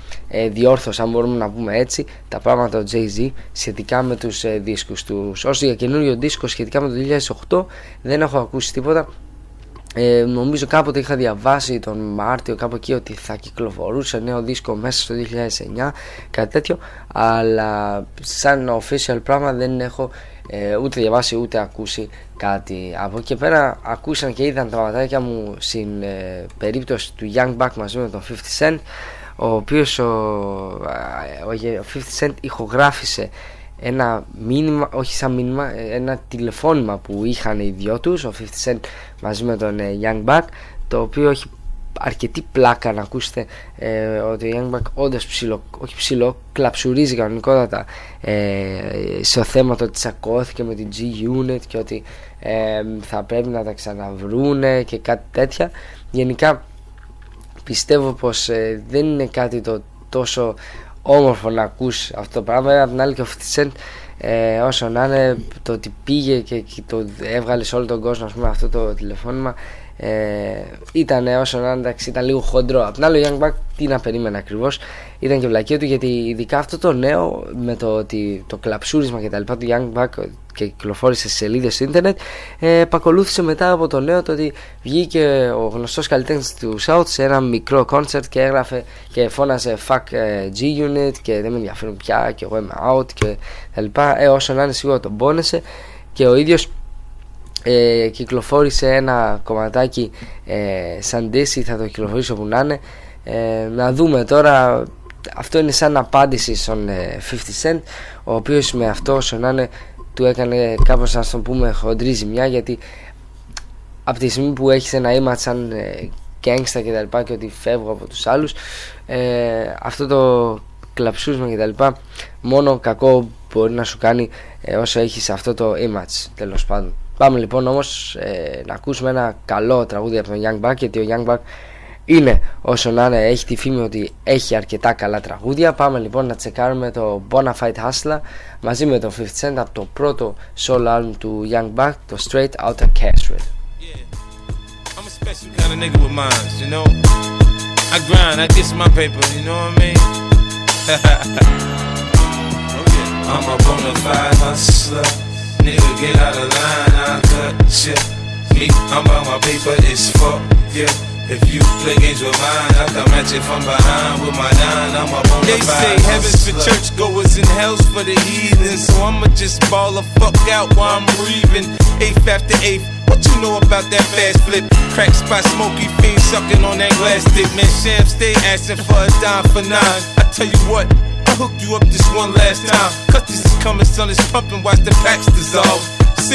διόρθωσα, αν μπορούμε να πούμε έτσι, τα πράγματα του Jay-Z σχετικά με τους δίσκους τους. Όσο για καινούριο δίσκο σχετικά με το 2008 δεν έχω ακούσει τίποτα. Νομίζω κάποτε είχα διαβάσει τον Μάρτιο κάπου εκεί ότι θα κυκλοφορούσε νέο δίσκο μέσα στο 2009, κάτι τέτοιο, αλλά σαν official πράγμα δεν έχω ούτε διαβάσει ούτε ακούσει κάτι. Από εκεί πέρα ακούσαν και είδαν τα ματάκια μου στην περίπτωση του Young Buck μαζί με τον 50 Cent, ο οποίος ο 50 Cent ηχογράφησε ένα μήνυμα, όχι σαν μήνυμα, ένα τηλεφώνημα που είχαν οι δυο τους, ο 50 Cent μαζί με τον Young Buck, το οποίο έχει αρκετή πλάκα να ακούσετε, ότι ο Young Buck όντως κλαψουρίζει κανονικότατα στο θέμα, το ότι τσακώθηκε με την G-Unit και ότι θα πρέπει να τα ξαναβρούνε και κάτι τέτοια. Γενικά πιστεύω πως δεν είναι κάτι το τόσο όμορφο να ακούς αυτό το πράγμα. Από την άλλη και ο 50 Cent Όσο να είναι, το ότι πήγε και το έβγαλε σε όλο τον κόσμο, ας πούμε, αυτό το τηλεφώνημα, ήταν όσο να είναι, ήταν λίγο χοντρό. Απ' την άλλη, ο Young Buck τι να περίμενε ακριβώς, ήταν και βλακία του, γιατί ειδικά αυτό το νέο με το ότι το κλαψούρισμα κτλ. Του Young Buck και κυκλοφόρησε στις σελίδες στο ίντερνετ, επακολούθησε μετά από το νέο το ότι βγήκε ο γνωστός καλλιτέχνης του South σε ένα μικρό κόνσερτ και έγραφε και φώνασε fuck G-Unit και δεν με ενδιαφέρουν πια και εγώ είμαι out και τα λοιπά. Όσο να είναι, σίγουρα τον πόνεσε και ο ίδιος κυκλοφόρησε ένα κομματάκι σαν ντύση, θα το κυκλοφορήσω όπου να είναι. Να δούμε τώρα, αυτό είναι σαν απάντηση στον 50 Cent, ο οποίος με αυτό όσο να είναι του έκανε κάπως, να το πούμε, χοντρή ζημιά, γιατί από τη στιγμή που έχεις ένα image σαν gangsta και τα λοιπά και ότι φεύγω από τους άλλους, αυτό το κλαψούσμα και τα λοιπά μόνο κακό μπορεί να σου κάνει όσο έχεις αυτό το image, τέλος πάντων. Πάμε λοιπόν όμως να ακούσουμε ένα καλό τραγούδι από τον Young Buck, γιατί ο Young Buck είναι όσο να είναι, έχει τη φήμη ότι έχει αρκετά καλά τραγούδια. Πάμε λοιπόν να τσεκάρουμε το Bonafide Hustler μαζί με το 50 Cent από το πρώτο solo album του Young Buck, το Straight Outta Compton. Yeah. I'm a special kind of nigga with mines, you know. I grind, I get my paper, you know what I mean? Okay. I'm a Bonafide Hustler. Nigga get out of line, I cut shit. Me, I'm about my paper, it's fuck, yeah. If you play games with mine, I can match it from behind with my nine, I'm a bona fide. They say heaven's for churchgoers and hell's for the heathen, so I'ma just ball the fuck out while I'm breathing. Eighth after eighth, what you know about that fast flip? Crack spot, smoky fiend sucking on that glass stick. Man, shams stay asking for a dime for nine. I tell you what, I'll hook you up just one last time. Cause this is coming, sun is pumping, watch the packs dissolve.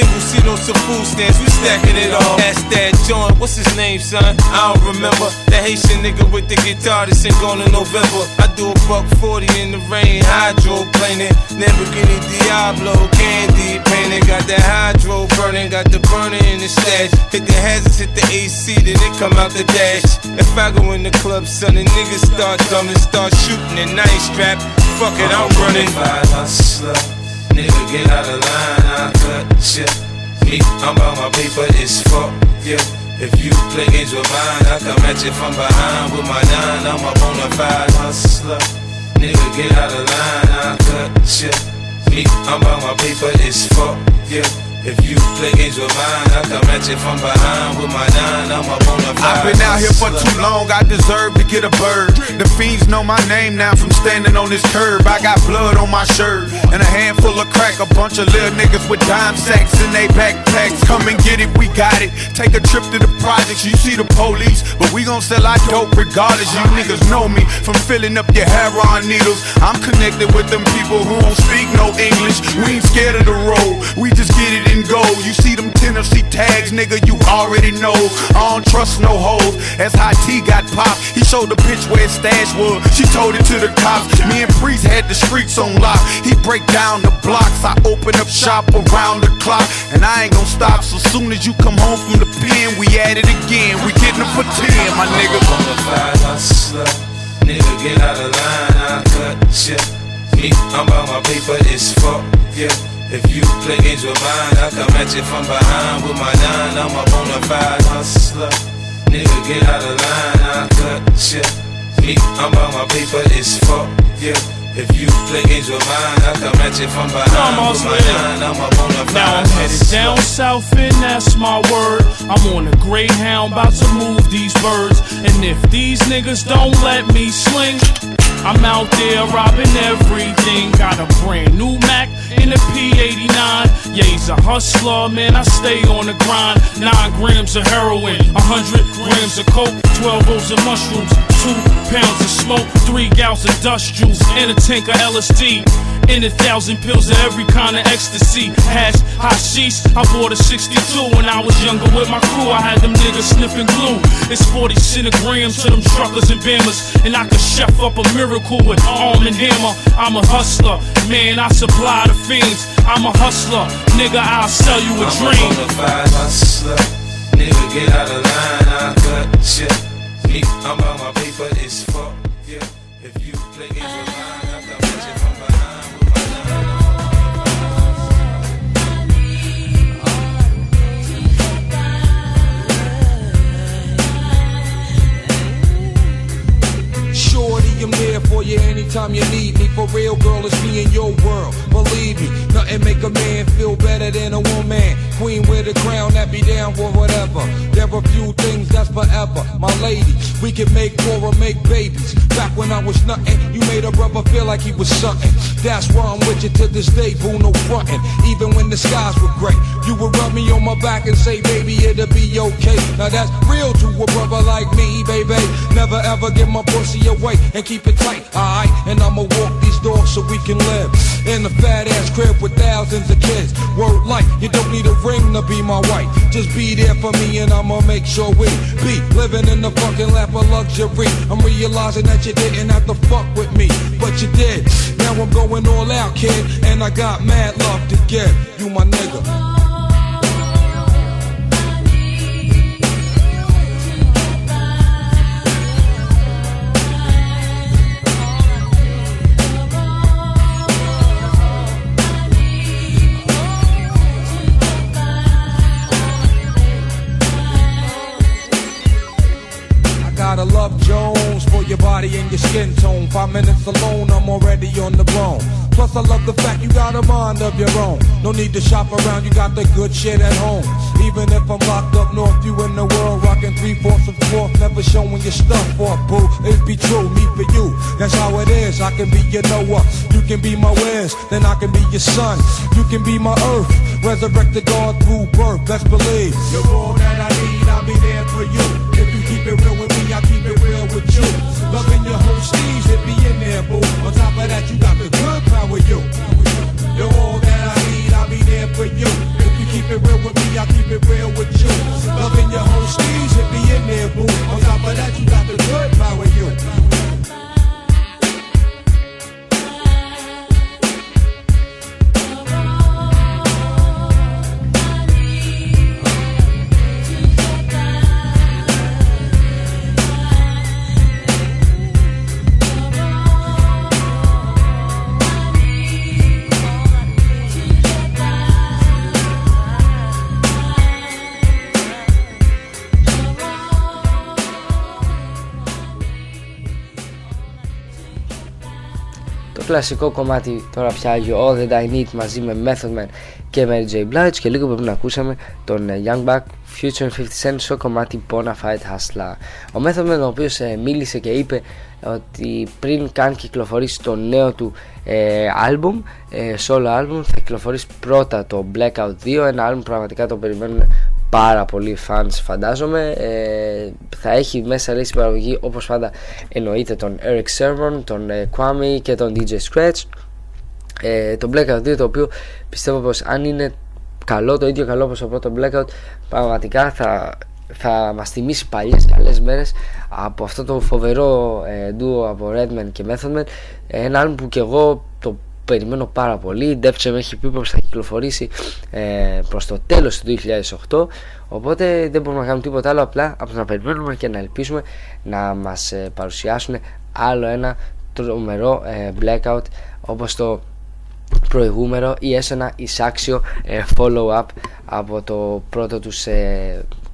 Single C-notes and food stamps, we stacking it all. That's that John, what's his name, son? I don't remember. That Haitian nigga with the guitar that sing on in November. I do a $140 in the rain, hydroplaning. Lamborghini Diablo, candy painting. Got that hydro burning, got the burner in the stash. Hit the hazards, hit the AC, then it come out the dash. If I go in the club, son, the niggas start dumbing, start shooting, and I ain't strapped. Fuck it, I'm running. Nigga, get out of line, I cut shit. Me, I'm about my paper, it's fuck, yeah. If you play games with mine, I can match it from behind with my nine, I'm a bonafide hustler. Nigga, get out of line, I cut shit. Me, I'm about my paper, it's fuck, yeah. If you play games with mine, I can match it from behind with my nine, I'm a bonafide. I've been out here for too long, I deserve to get a bird. The fiends know my name now from standing on this curb. I got blood on my shirt and a handful of crack. A bunch of little niggas with dime sacks in they backpacks. Come and get it, we got it. Take a trip to the projects, you see the police, but we gon' sell our dope regardless. You niggas know me from filling up your heroin needles. I'm connected with them people who don't speak no English. We ain't scared of the road, we just get it and go. You see them Tennessee tags, nigga, you already know. I don't trust no hoes. That's how T got popped. He showed the bitch where his stash was. She told it to the cops. Me and Priest had the streets on lock. He break down the blocks. I open up shop around the clock, and I ain't gon' stop. So soon as you come home from the pen, we at it again. We getting up for 10, my nigga. Bonafide hustler, nigga, get out of line. I cut shit. Me, I'm about my paper. It's fuck, yeah. If you play games with mine, I can match it from behind with my nine, I'm a bonafide hustler. Nigga, get out of line, I cut shit. Me, I'm about my paper, it's fuck, yeah. If you play games with mine, I can match it from behind with my nine, I'm a bonafide. Now I'm headed down south and that's my word. I'm on a Greyhound, about to move these birds. And if these niggas don't let me sling, I'm out there robbing everything. Got a brand new Mac in a P89. Yeah, he's a hustler, man, I stay on the grind. 9 grams of heroin, 100 grams of coke, 12 rolls of mushrooms, 2 pounds of smoke, 3 gallons of dust juice, and a tank of LSD, and 1,000 pills of every kind of ecstasy. Hash, hashish, I bought a 62 when I was younger with my crew. I had them niggas sniffing glue. It's 40 centigrams to them truckers and bammers, and I could chef up a mirror with arm and hammer. I'm a hustler, man, I supply the fiends. I'm a hustler, nigga, I'll sell you a dream. I'm a bonafide hustler, nigga, get out of line, I cut shit. Me, I'm on my paper, it's fuck, yeah. If you play games with mine, I can match it from behind with my nine. anytime you need me. For real, girl, it's me in your world. Believe me, nothing make a man feel better than a woman. Queen with a crown that be down for whatever. There are few things that's forever. My lady, we can make more or make babies. Back when I was nothing, you made a brother feel like he was something. That's why I'm with you to this day, boo, no frontin'. Even when the skies were gray, you would rub me on my back and say, baby, it'll be okay. Now that's real to a brother like me, baby. Never ever give my pussy away and keep it tight, alright? And I'ma walk these doors so we can live in a fat-ass crib with thousands of kids. Word life, you don't need a ring to be my wife. Just be there for me and I'ma make sure we be living in the fucking lap of luxury. I'm realizing that you didn't have to fuck with me, but you did. Now I'm going all out, kid, and I got mad love to give. You my nigga. Your body and your skin tone. 5 minutes alone, I'm already on the bone. Plus I love the fact you got a mind of your own. No need to shop around, you got the good shit at home. Even if I'm locked up north, you in the world, rocking 3/4 of 4th, never showing your stuff off, boo. It be true, me for you, that's how it is. I can be your Noah, you can be my Wiz, then I can be your sun. You can be my earth, resurrected God through birth, best believe. You're all that I need, I'll be there for you. If you keep it real with me, I'll keep it real with you. Loving your whole steez, it be in there, boo. On top of that, you got the good power, you. You're all that I need, I'll be there for you. If you keep it real with me, I'll keep it real with you. Loving your whole steez, it be in there, boo. On top of that, you got the good power, you. Κλασικό κομμάτι τώρα πια All That I Need μαζί με Method Man και Mary J. Blige και λίγο πριν ακούσαμε τον Young Buck Future 50 Cent στο κομμάτι Bonafide Hustler. Ο Method Man, ο οποίος μίλησε και είπε ότι πριν καν κυκλοφορήσει το νέο του άλμπουμ, solo άλμπουμ, θα κυκλοφορήσει πρώτα το Blackout 2, ένα άλμπουμ πραγματικά το περιμένουν πάρα πολλοί fans φαντάζομαι. Θα έχει μέσα λέει στην παραγωγή όπως πάντα εννοείται τον Eric Sermon, τον Kwame και τον DJ Scratch. Το Blackout 2, το οποίο πιστεύω πως αν είναι καλό, το ίδιο καλό όπως το πρώτο Blackout, πραγματικά θα μας θυμίσει παλιές καλές μέρες από αυτό το φοβερό duo από Redman και Method Man. Ένα άλλο που και εγώ το περιμένω πάρα πολύ. Η Def Jam έχει πει πως θα κυκλοφορήσει προς το τέλος του 2008, οπότε δεν μπορούμε να κάνουμε τίποτα άλλο απλά από να περιμένουμε και να ελπίσουμε να μας παρουσιάσουν άλλο ένα τρομερό blackout όπως το προηγούμενο ή έστω ένα εισάξιο follow-up από το πρώτο τους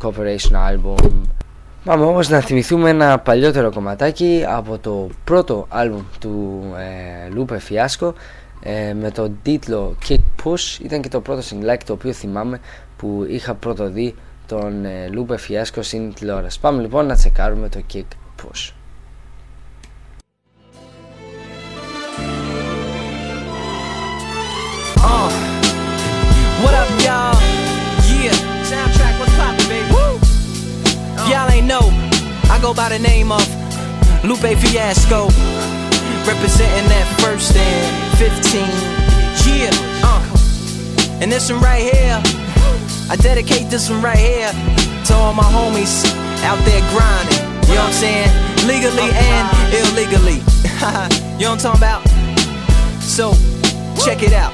cooperation album. Πάμε όμως να θυμηθούμε ένα παλιότερο κομματάκι από το πρώτο album του Lupe Fiasco με τον τίτλο Kick Push. Ήταν και το πρώτο single το οποίο θυμάμαι που είχα πρώτο δει τον Lupe Fiasco στην τηλεόραση. Πάμε λοιπόν να τσεκάρουμε το Kick Push. What up y'all? Yeah, soundtrack, what's poppin' baby? Woo! Y'all ain't know, I go by the name of Lupe Fiasco, representing that first and 15. Yeah, and this one right here, I dedicate this one right here to all my homies out there grinding. You know what I'm saying? Legally and illegally. You know what I'm talking about? So check it out.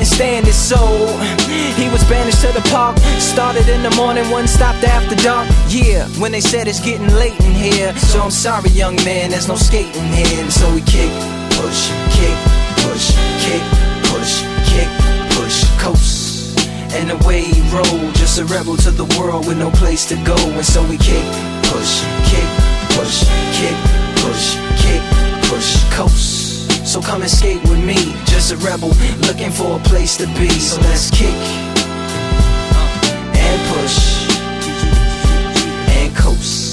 stand it, so he was banished to the park. Started in the morning, one stopped after dark. Yeah, when they said it's getting late in here, so I'm sorry young man, there's no skating here. And so we kick, push, kick, push, kick, push, kick, push, coast. And the way he rolled, just a rebel to the world with no place to go. And so we kick, push, kick, push, kick, push, kick, push, coast. So come and skate with me, just a rebel looking for a place to be. So let's kick and push and coast.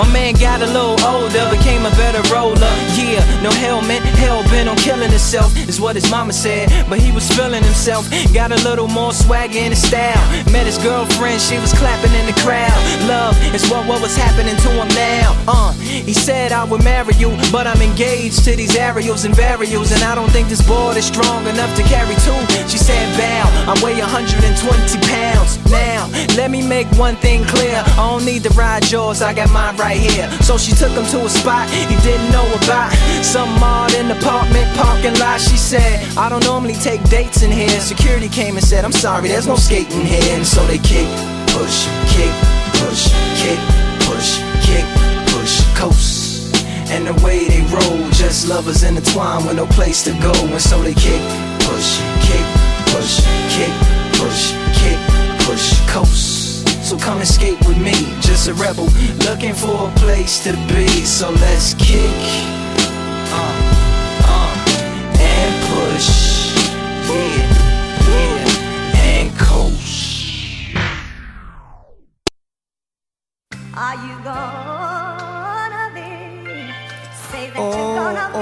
My man got a little older, became a better roller. Yeah, no helmet, hell bent on killing himself is what his mama said, but he was feeling himself. Got a little more swagger in his style. Met his girlfriend, she was clapping in the crowd. Love is what was happening to him now. He said I would marry you, but I'm engaged to these aerials and varials, and I don't think this board is strong enough to carry two. She said bow, I weigh 120 pounds now. Let me make one thing clear, I don't need to ride yours, I got mine right here. So she took him to a spot he didn't know about, some odd in the apartment parking lot. She said I don't normally take dates in here. Security came and said I'm sorry, there's no skating here. And so they kick, push, kick, push, kick, push, kick, push, coast. And the way they roll, just lovers intertwined with no place to go. And so they kick, push, kick, push, kick, push, kick, push, coast. So come and skate with me, just a rebel looking for a place to be. So let's kick and push, and coach. Are you gonna be? Say that you're gonna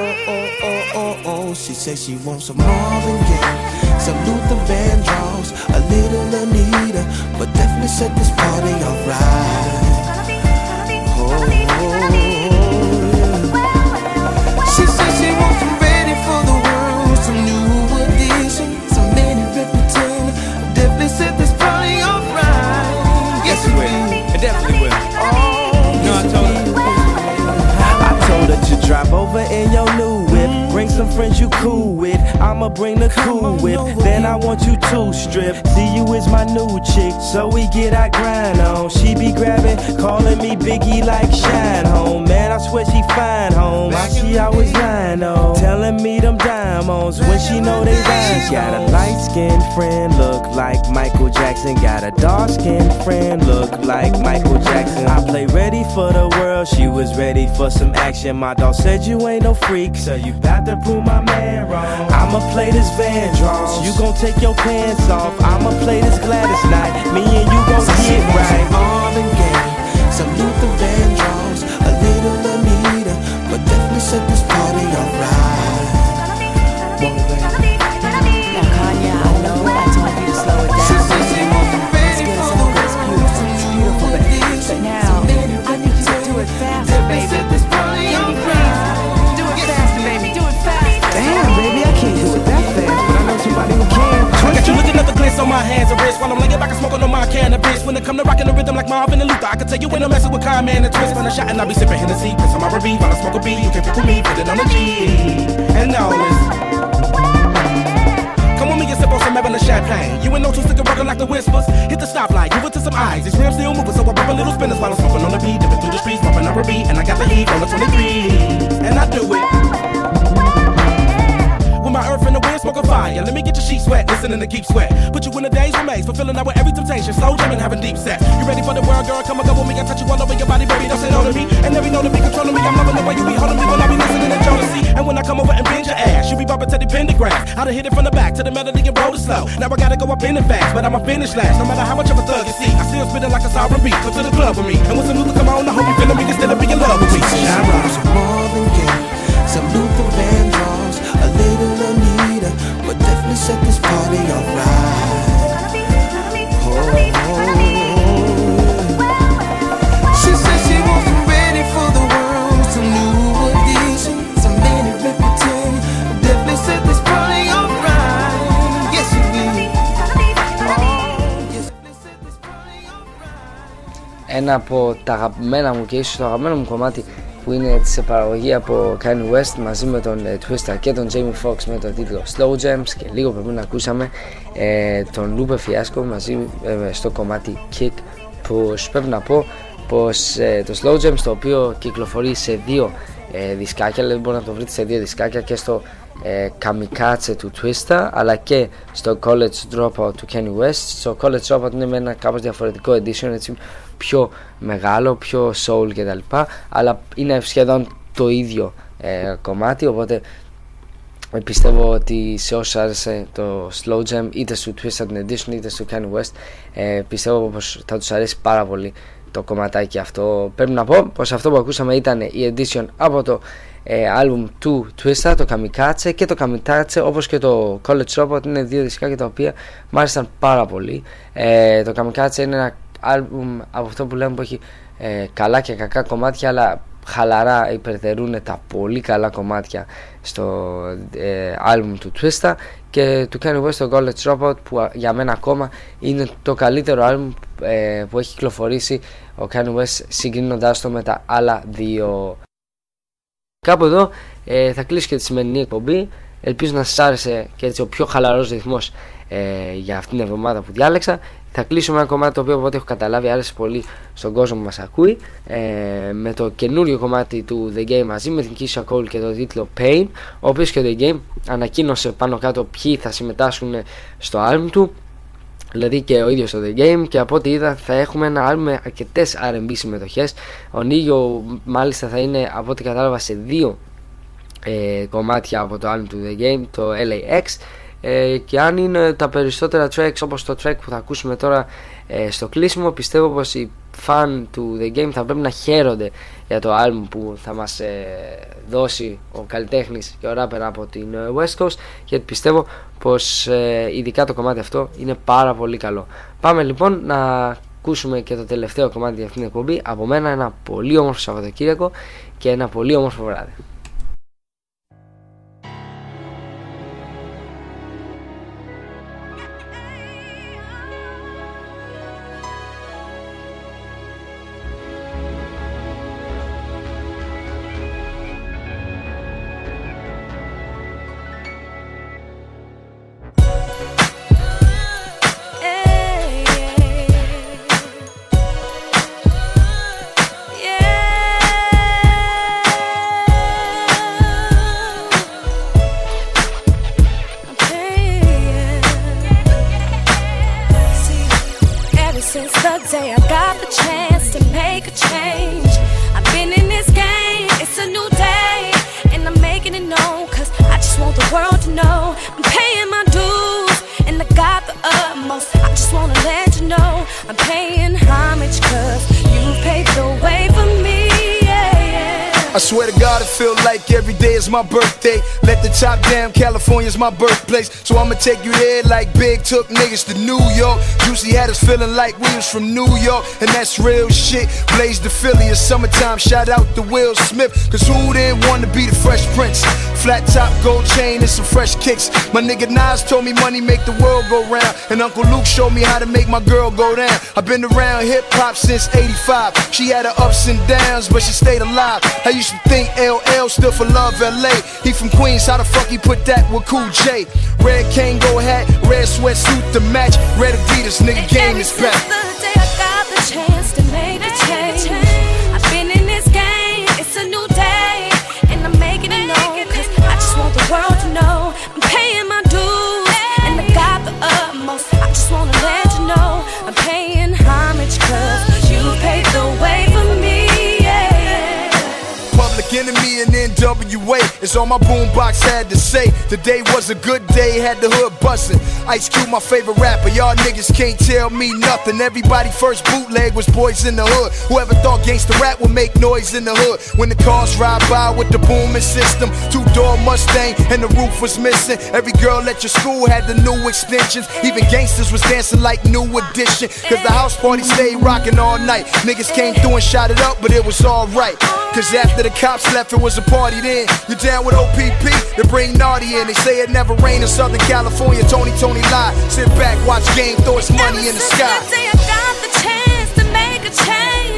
be. She says she wants some Marvin Gaye, some Luther Vandross, a little Anita, but definitely set this party alright. She says she wants some Ready for the World, some New Edition, some Lady Reputation, definitely set this party alright. Yes, it will. It definitely will. No, I told her to drive over in your new. Bring some friends you cool with, I'ma bring the cool whip. Then I want you to strip. See you is my new chick, so we get our grind on. She be grabbing, calling me Biggie like Shine Home. Man, I swear she fine home. Why she always lying on, telling me them diamonds when she know they rhymes. Got a light-skinned friend, look like Michael Jackson. Got a dark-skinned friend, look like Michael Jackson. I play Ready for the World, she was ready for some action. My dog said you ain't no freak, so you got to prove my man wrong. I'ma play this Vandross, you gon' take your pants off. I'ma play this Gladys Knight, me and you gon' get right. Some Marvin Gaye, some Luther Vandross, a little Anita, but definitely set this party alright. Now Kanye, I know I told you to slow it down. It's good, it's all this beautiful, it's beautiful, but now I need you to do it faster, baby. On my hands and wrists, while I'm laying back and smoking on my cannabis. When it come to rocking the rhythm like Marvin and Luther, I can tell you when I'm messing with Kanye and Twista. When I shot and I be sipping Hennessy, piss on my Ruby while I smoke a B. You can't pick with me, put it on the G. And now it's come with me and sip on some having a champagne. You ain't no two sticking rocking like the Whispers. Hit the stoplight, give it to some eyes. These rims still moving, so I pop a little spinners while I'm smoking on the beat, dipping through the streets, popping on Ruby, and I got the E on the 23, and I do it. My earth in the wind, smoking fire. Let me get your sheets wet, listening to Keep Sweat. Put you in the days remains, fulfilling out with every temptation. Slow jamming, having deep sex. You ready for the world, girl? Come and go with me. I touch you all over your body, baby. Don't say no to me. And every note to be controlling me. I'm loving the way you be holding me when I be listening to Jodeci. And when I come over and bend your ass, you be bumping to the pentagrams. I done hit it from the back to the melody and roll it slow. Now I gotta go up in it fast, but I'ma finish last. No matter how much of a thug you see, I still spinning like a sovereign beat. Come to the club with me, and when some Luther come on, I hope you feeling me instead of being in love with me. I rock some Marvin Gaye, some Luther Vandross, a little Anita, but definitely set this party. ένα από τα αγαπημένα μου και ίσως το αγαπημένο μου κομμάτι που είναι σε παραγωγή από Kanye West μαζί με τον Twista και τον Jamie Foxx με τον τίτλο Slow Jams και λίγο πριν να ακούσαμε τον Lupe Fiasco μαζί στο κομμάτι Kick Push. Πρέπει να πω πως το Slow Jams, το οποίο κυκλοφορεί σε δύο δισκάκια, δηλαδή μπορείτε να το βρείτε σε δύο δισκάκια, και στο Kamikaze του Twista αλλά και στο College Dropout του Kanye West. Στο College Dropout είναι με ένα κάπως διαφορετικό edition, έτσι, πιο μεγάλο, πιο soul κτλ, αλλά είναι σχεδόν το ίδιο κομμάτι, οπότε πιστεύω ότι σε όσους άρεσε το Slow Jam είτε στο Twista Edition είτε στο Kanye West, πιστεύω πως θα τους αρέσει πάρα πολύ το κομματάκι αυτό. Πρέπει να πω πως αυτό που ακούσαμε ήταν η edition από το άλμπουμ του Twista, το Kamikaze, και το Kamikaze όπως και το College Dropout είναι δύο δισκάκια τα οποία μου άρεσαν πάρα πολύ. Το Kamikaze είναι ένα άλμπουμ από αυτό που λέμε που έχει καλά και κακά κομμάτια, αλλά χαλαρά υπερτερούν τα πολύ καλά κομμάτια στο άλμπουμ του Twista και του Kanye West, το College Dropout, που για μένα ακόμα είναι το καλύτερο άλμπουμ που έχει κυκλοφορήσει ο Kanye West, συγκρίνοντάς το με τα άλλα δύο. Κάπου εδώ θα κλείσω και τη σημερινή εκπομπή. Ελπίζω να σας άρεσε και έτσι ο πιο χαλαρός ρυθμός για αυτήν την εβδομάδα που διάλεξα. Θα κλείσω με ένα κομμάτι το οποίο, από ό,τι έχω καταλάβει, άρεσε πολύ στον κόσμο που μας ακούει, με το καινούριο κομμάτι του The Game μαζί με την Keisha Cole και το τίτλο Pain, ο οποίος και ο The Game ανακοίνωσε πάνω κάτω ποιοι θα συμμετάσχουν στο album του, δηλαδή και ο ίδιος το The Game, και από ό,τι είδα θα έχουμε ένα album με αρκετές R&B συμμετοχές. Ο Νίγιο μάλιστα θα είναι, από ό,τι κατάλαβα, σε δύο κομμάτια από το album του The Game, το LAX, και αν είναι τα περισσότερα tracks όπως το track που θα ακούσουμε τώρα στο κλείσιμο, πιστεύω πως οι fan του The Game θα πρέπει να χαίρονται για το album που θα μας δώσει ο καλλιτέχνης και ο rapper από την West Coast, γιατί πιστεύω πως ειδικά το κομμάτι αυτό είναι πάρα πολύ καλό. Πάμε λοιπόν να ακούσουμε και το τελευταίο κομμάτι για αυτήν την εκπομπή. Από μένα ένα πολύ όμορφο Σαββατοκύριακο και ένα πολύ όμορφο βράδυ. My birthday, let the top down, California's my birthplace, so I'ma take you there like Big took niggas to New York. Juicy had us feeling like we was from New York, and that's real shit. Blaze the Philly in summertime, shout out to Will Smith, cause who didn't wanna be the Fresh Prince? Flat top, gold chain, and some fresh kicks. My nigga Nas told me money make the world go round, and Uncle Luke showed me how to make my girl go down. I've been around hip hop since 85, she had her ups and downs, but she stayed alive. I used to think LL stood for Love LA. He from Queens, how the fuck he put that with Cool J? Red Kango hat, red sweatsuit to match, red Adidas, nigga, and game is back. Since the day I got the chance to make a change, I've been in this game, it's a new day, and I'm making it known, cause I just want the world to know I'm paying my dues, and I got the utmost. I just wanna let you know I'm paying homage, cause you paved the way for me. Public Enemy and N.W.A. is all my boombox had to say. Today was a good day, had the hood bustin'. Ice Cube, my favorite rapper, y'all niggas can't tell me nothing. Everybody first bootleg was Boys in the Hood. Whoever thought gangsta rap would make noise in the hood? When the cars ride by with the booming system, two-door Mustang and the roof was missing. Every girl at your school had the new extensions. Even gangsters was dancing like New Edition, cause the house party stayed rockin' all night. Niggas came through and shot it up, but it was alright, cause after the cops left, it was a party then. You're down with OPP, they bring Naughty in. They say it never rained in Southern California. Tony lie. Sit back, watch game, throw his money in the sky. Ever since the day I got the chance to make a change,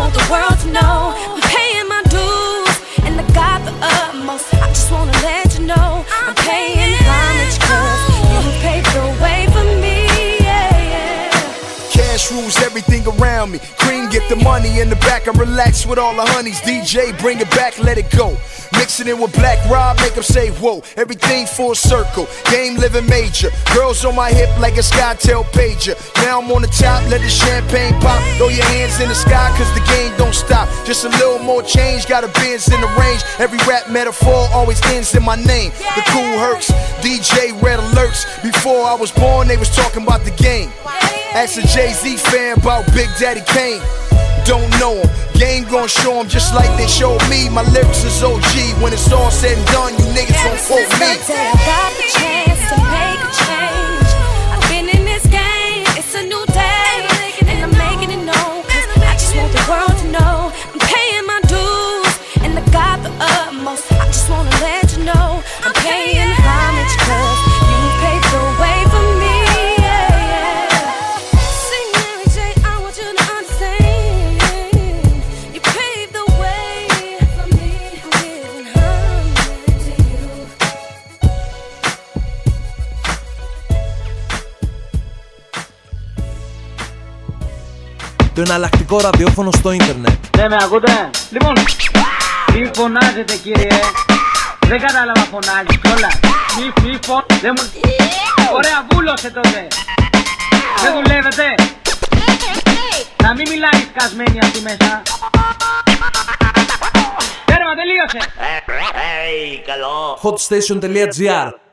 want the world to know I'm paying my dues, and I got the utmost. I just wanna let you know I'm paying homage, cause you paved the way for me, yeah, yeah. Cash rules everything around me. Cream, get the money in the back, I relax with all the honeys. DJ, bring it back, let it go. Mixing it with Black Rob, make them say whoa. Everything full circle, game living major. Girls on my hip like a SkyTel pager. Now I'm on the top, let the champagne pop. Throw your hands in the sky, cause the game don't stop. Just a little more change, got a Benz in the range. Every rap metaphor always ends in my name. The cool hurts, DJ red alerts. Before I was born, they was talking about the game. Ask a Jay-Z fan about Big Daddy Kane. Don't know him, game gon' show him just like they showed me. My lyrics is OG, when it's all said and done, you niggas don't quote me. I got the chance to make a change. I've been in this game, it's a new day, and I'm making it known, cause I just want the world to know I'm paying my dues, and I got the utmost. I just wanna let you know I'm paying homage, cause you paved the way for me, yeah, yeah. See Mary J, I want you to understand, το εναλλακτικό ραδιόφωνο στο ίντερνετ. Ναι, με ακούτε? Λοιπόν, μη φωνάζετε κύριε. Δεν κατάλαβα, φωνάζεις κιόλας. Μη φωνάζεις. Ωραία, βούλωσε τότε. Δεν δουλεύετε. Να μην μιλάει σκασμένη αυτή μέσα. Τέρμα, τελείωσε. Hotstation.gr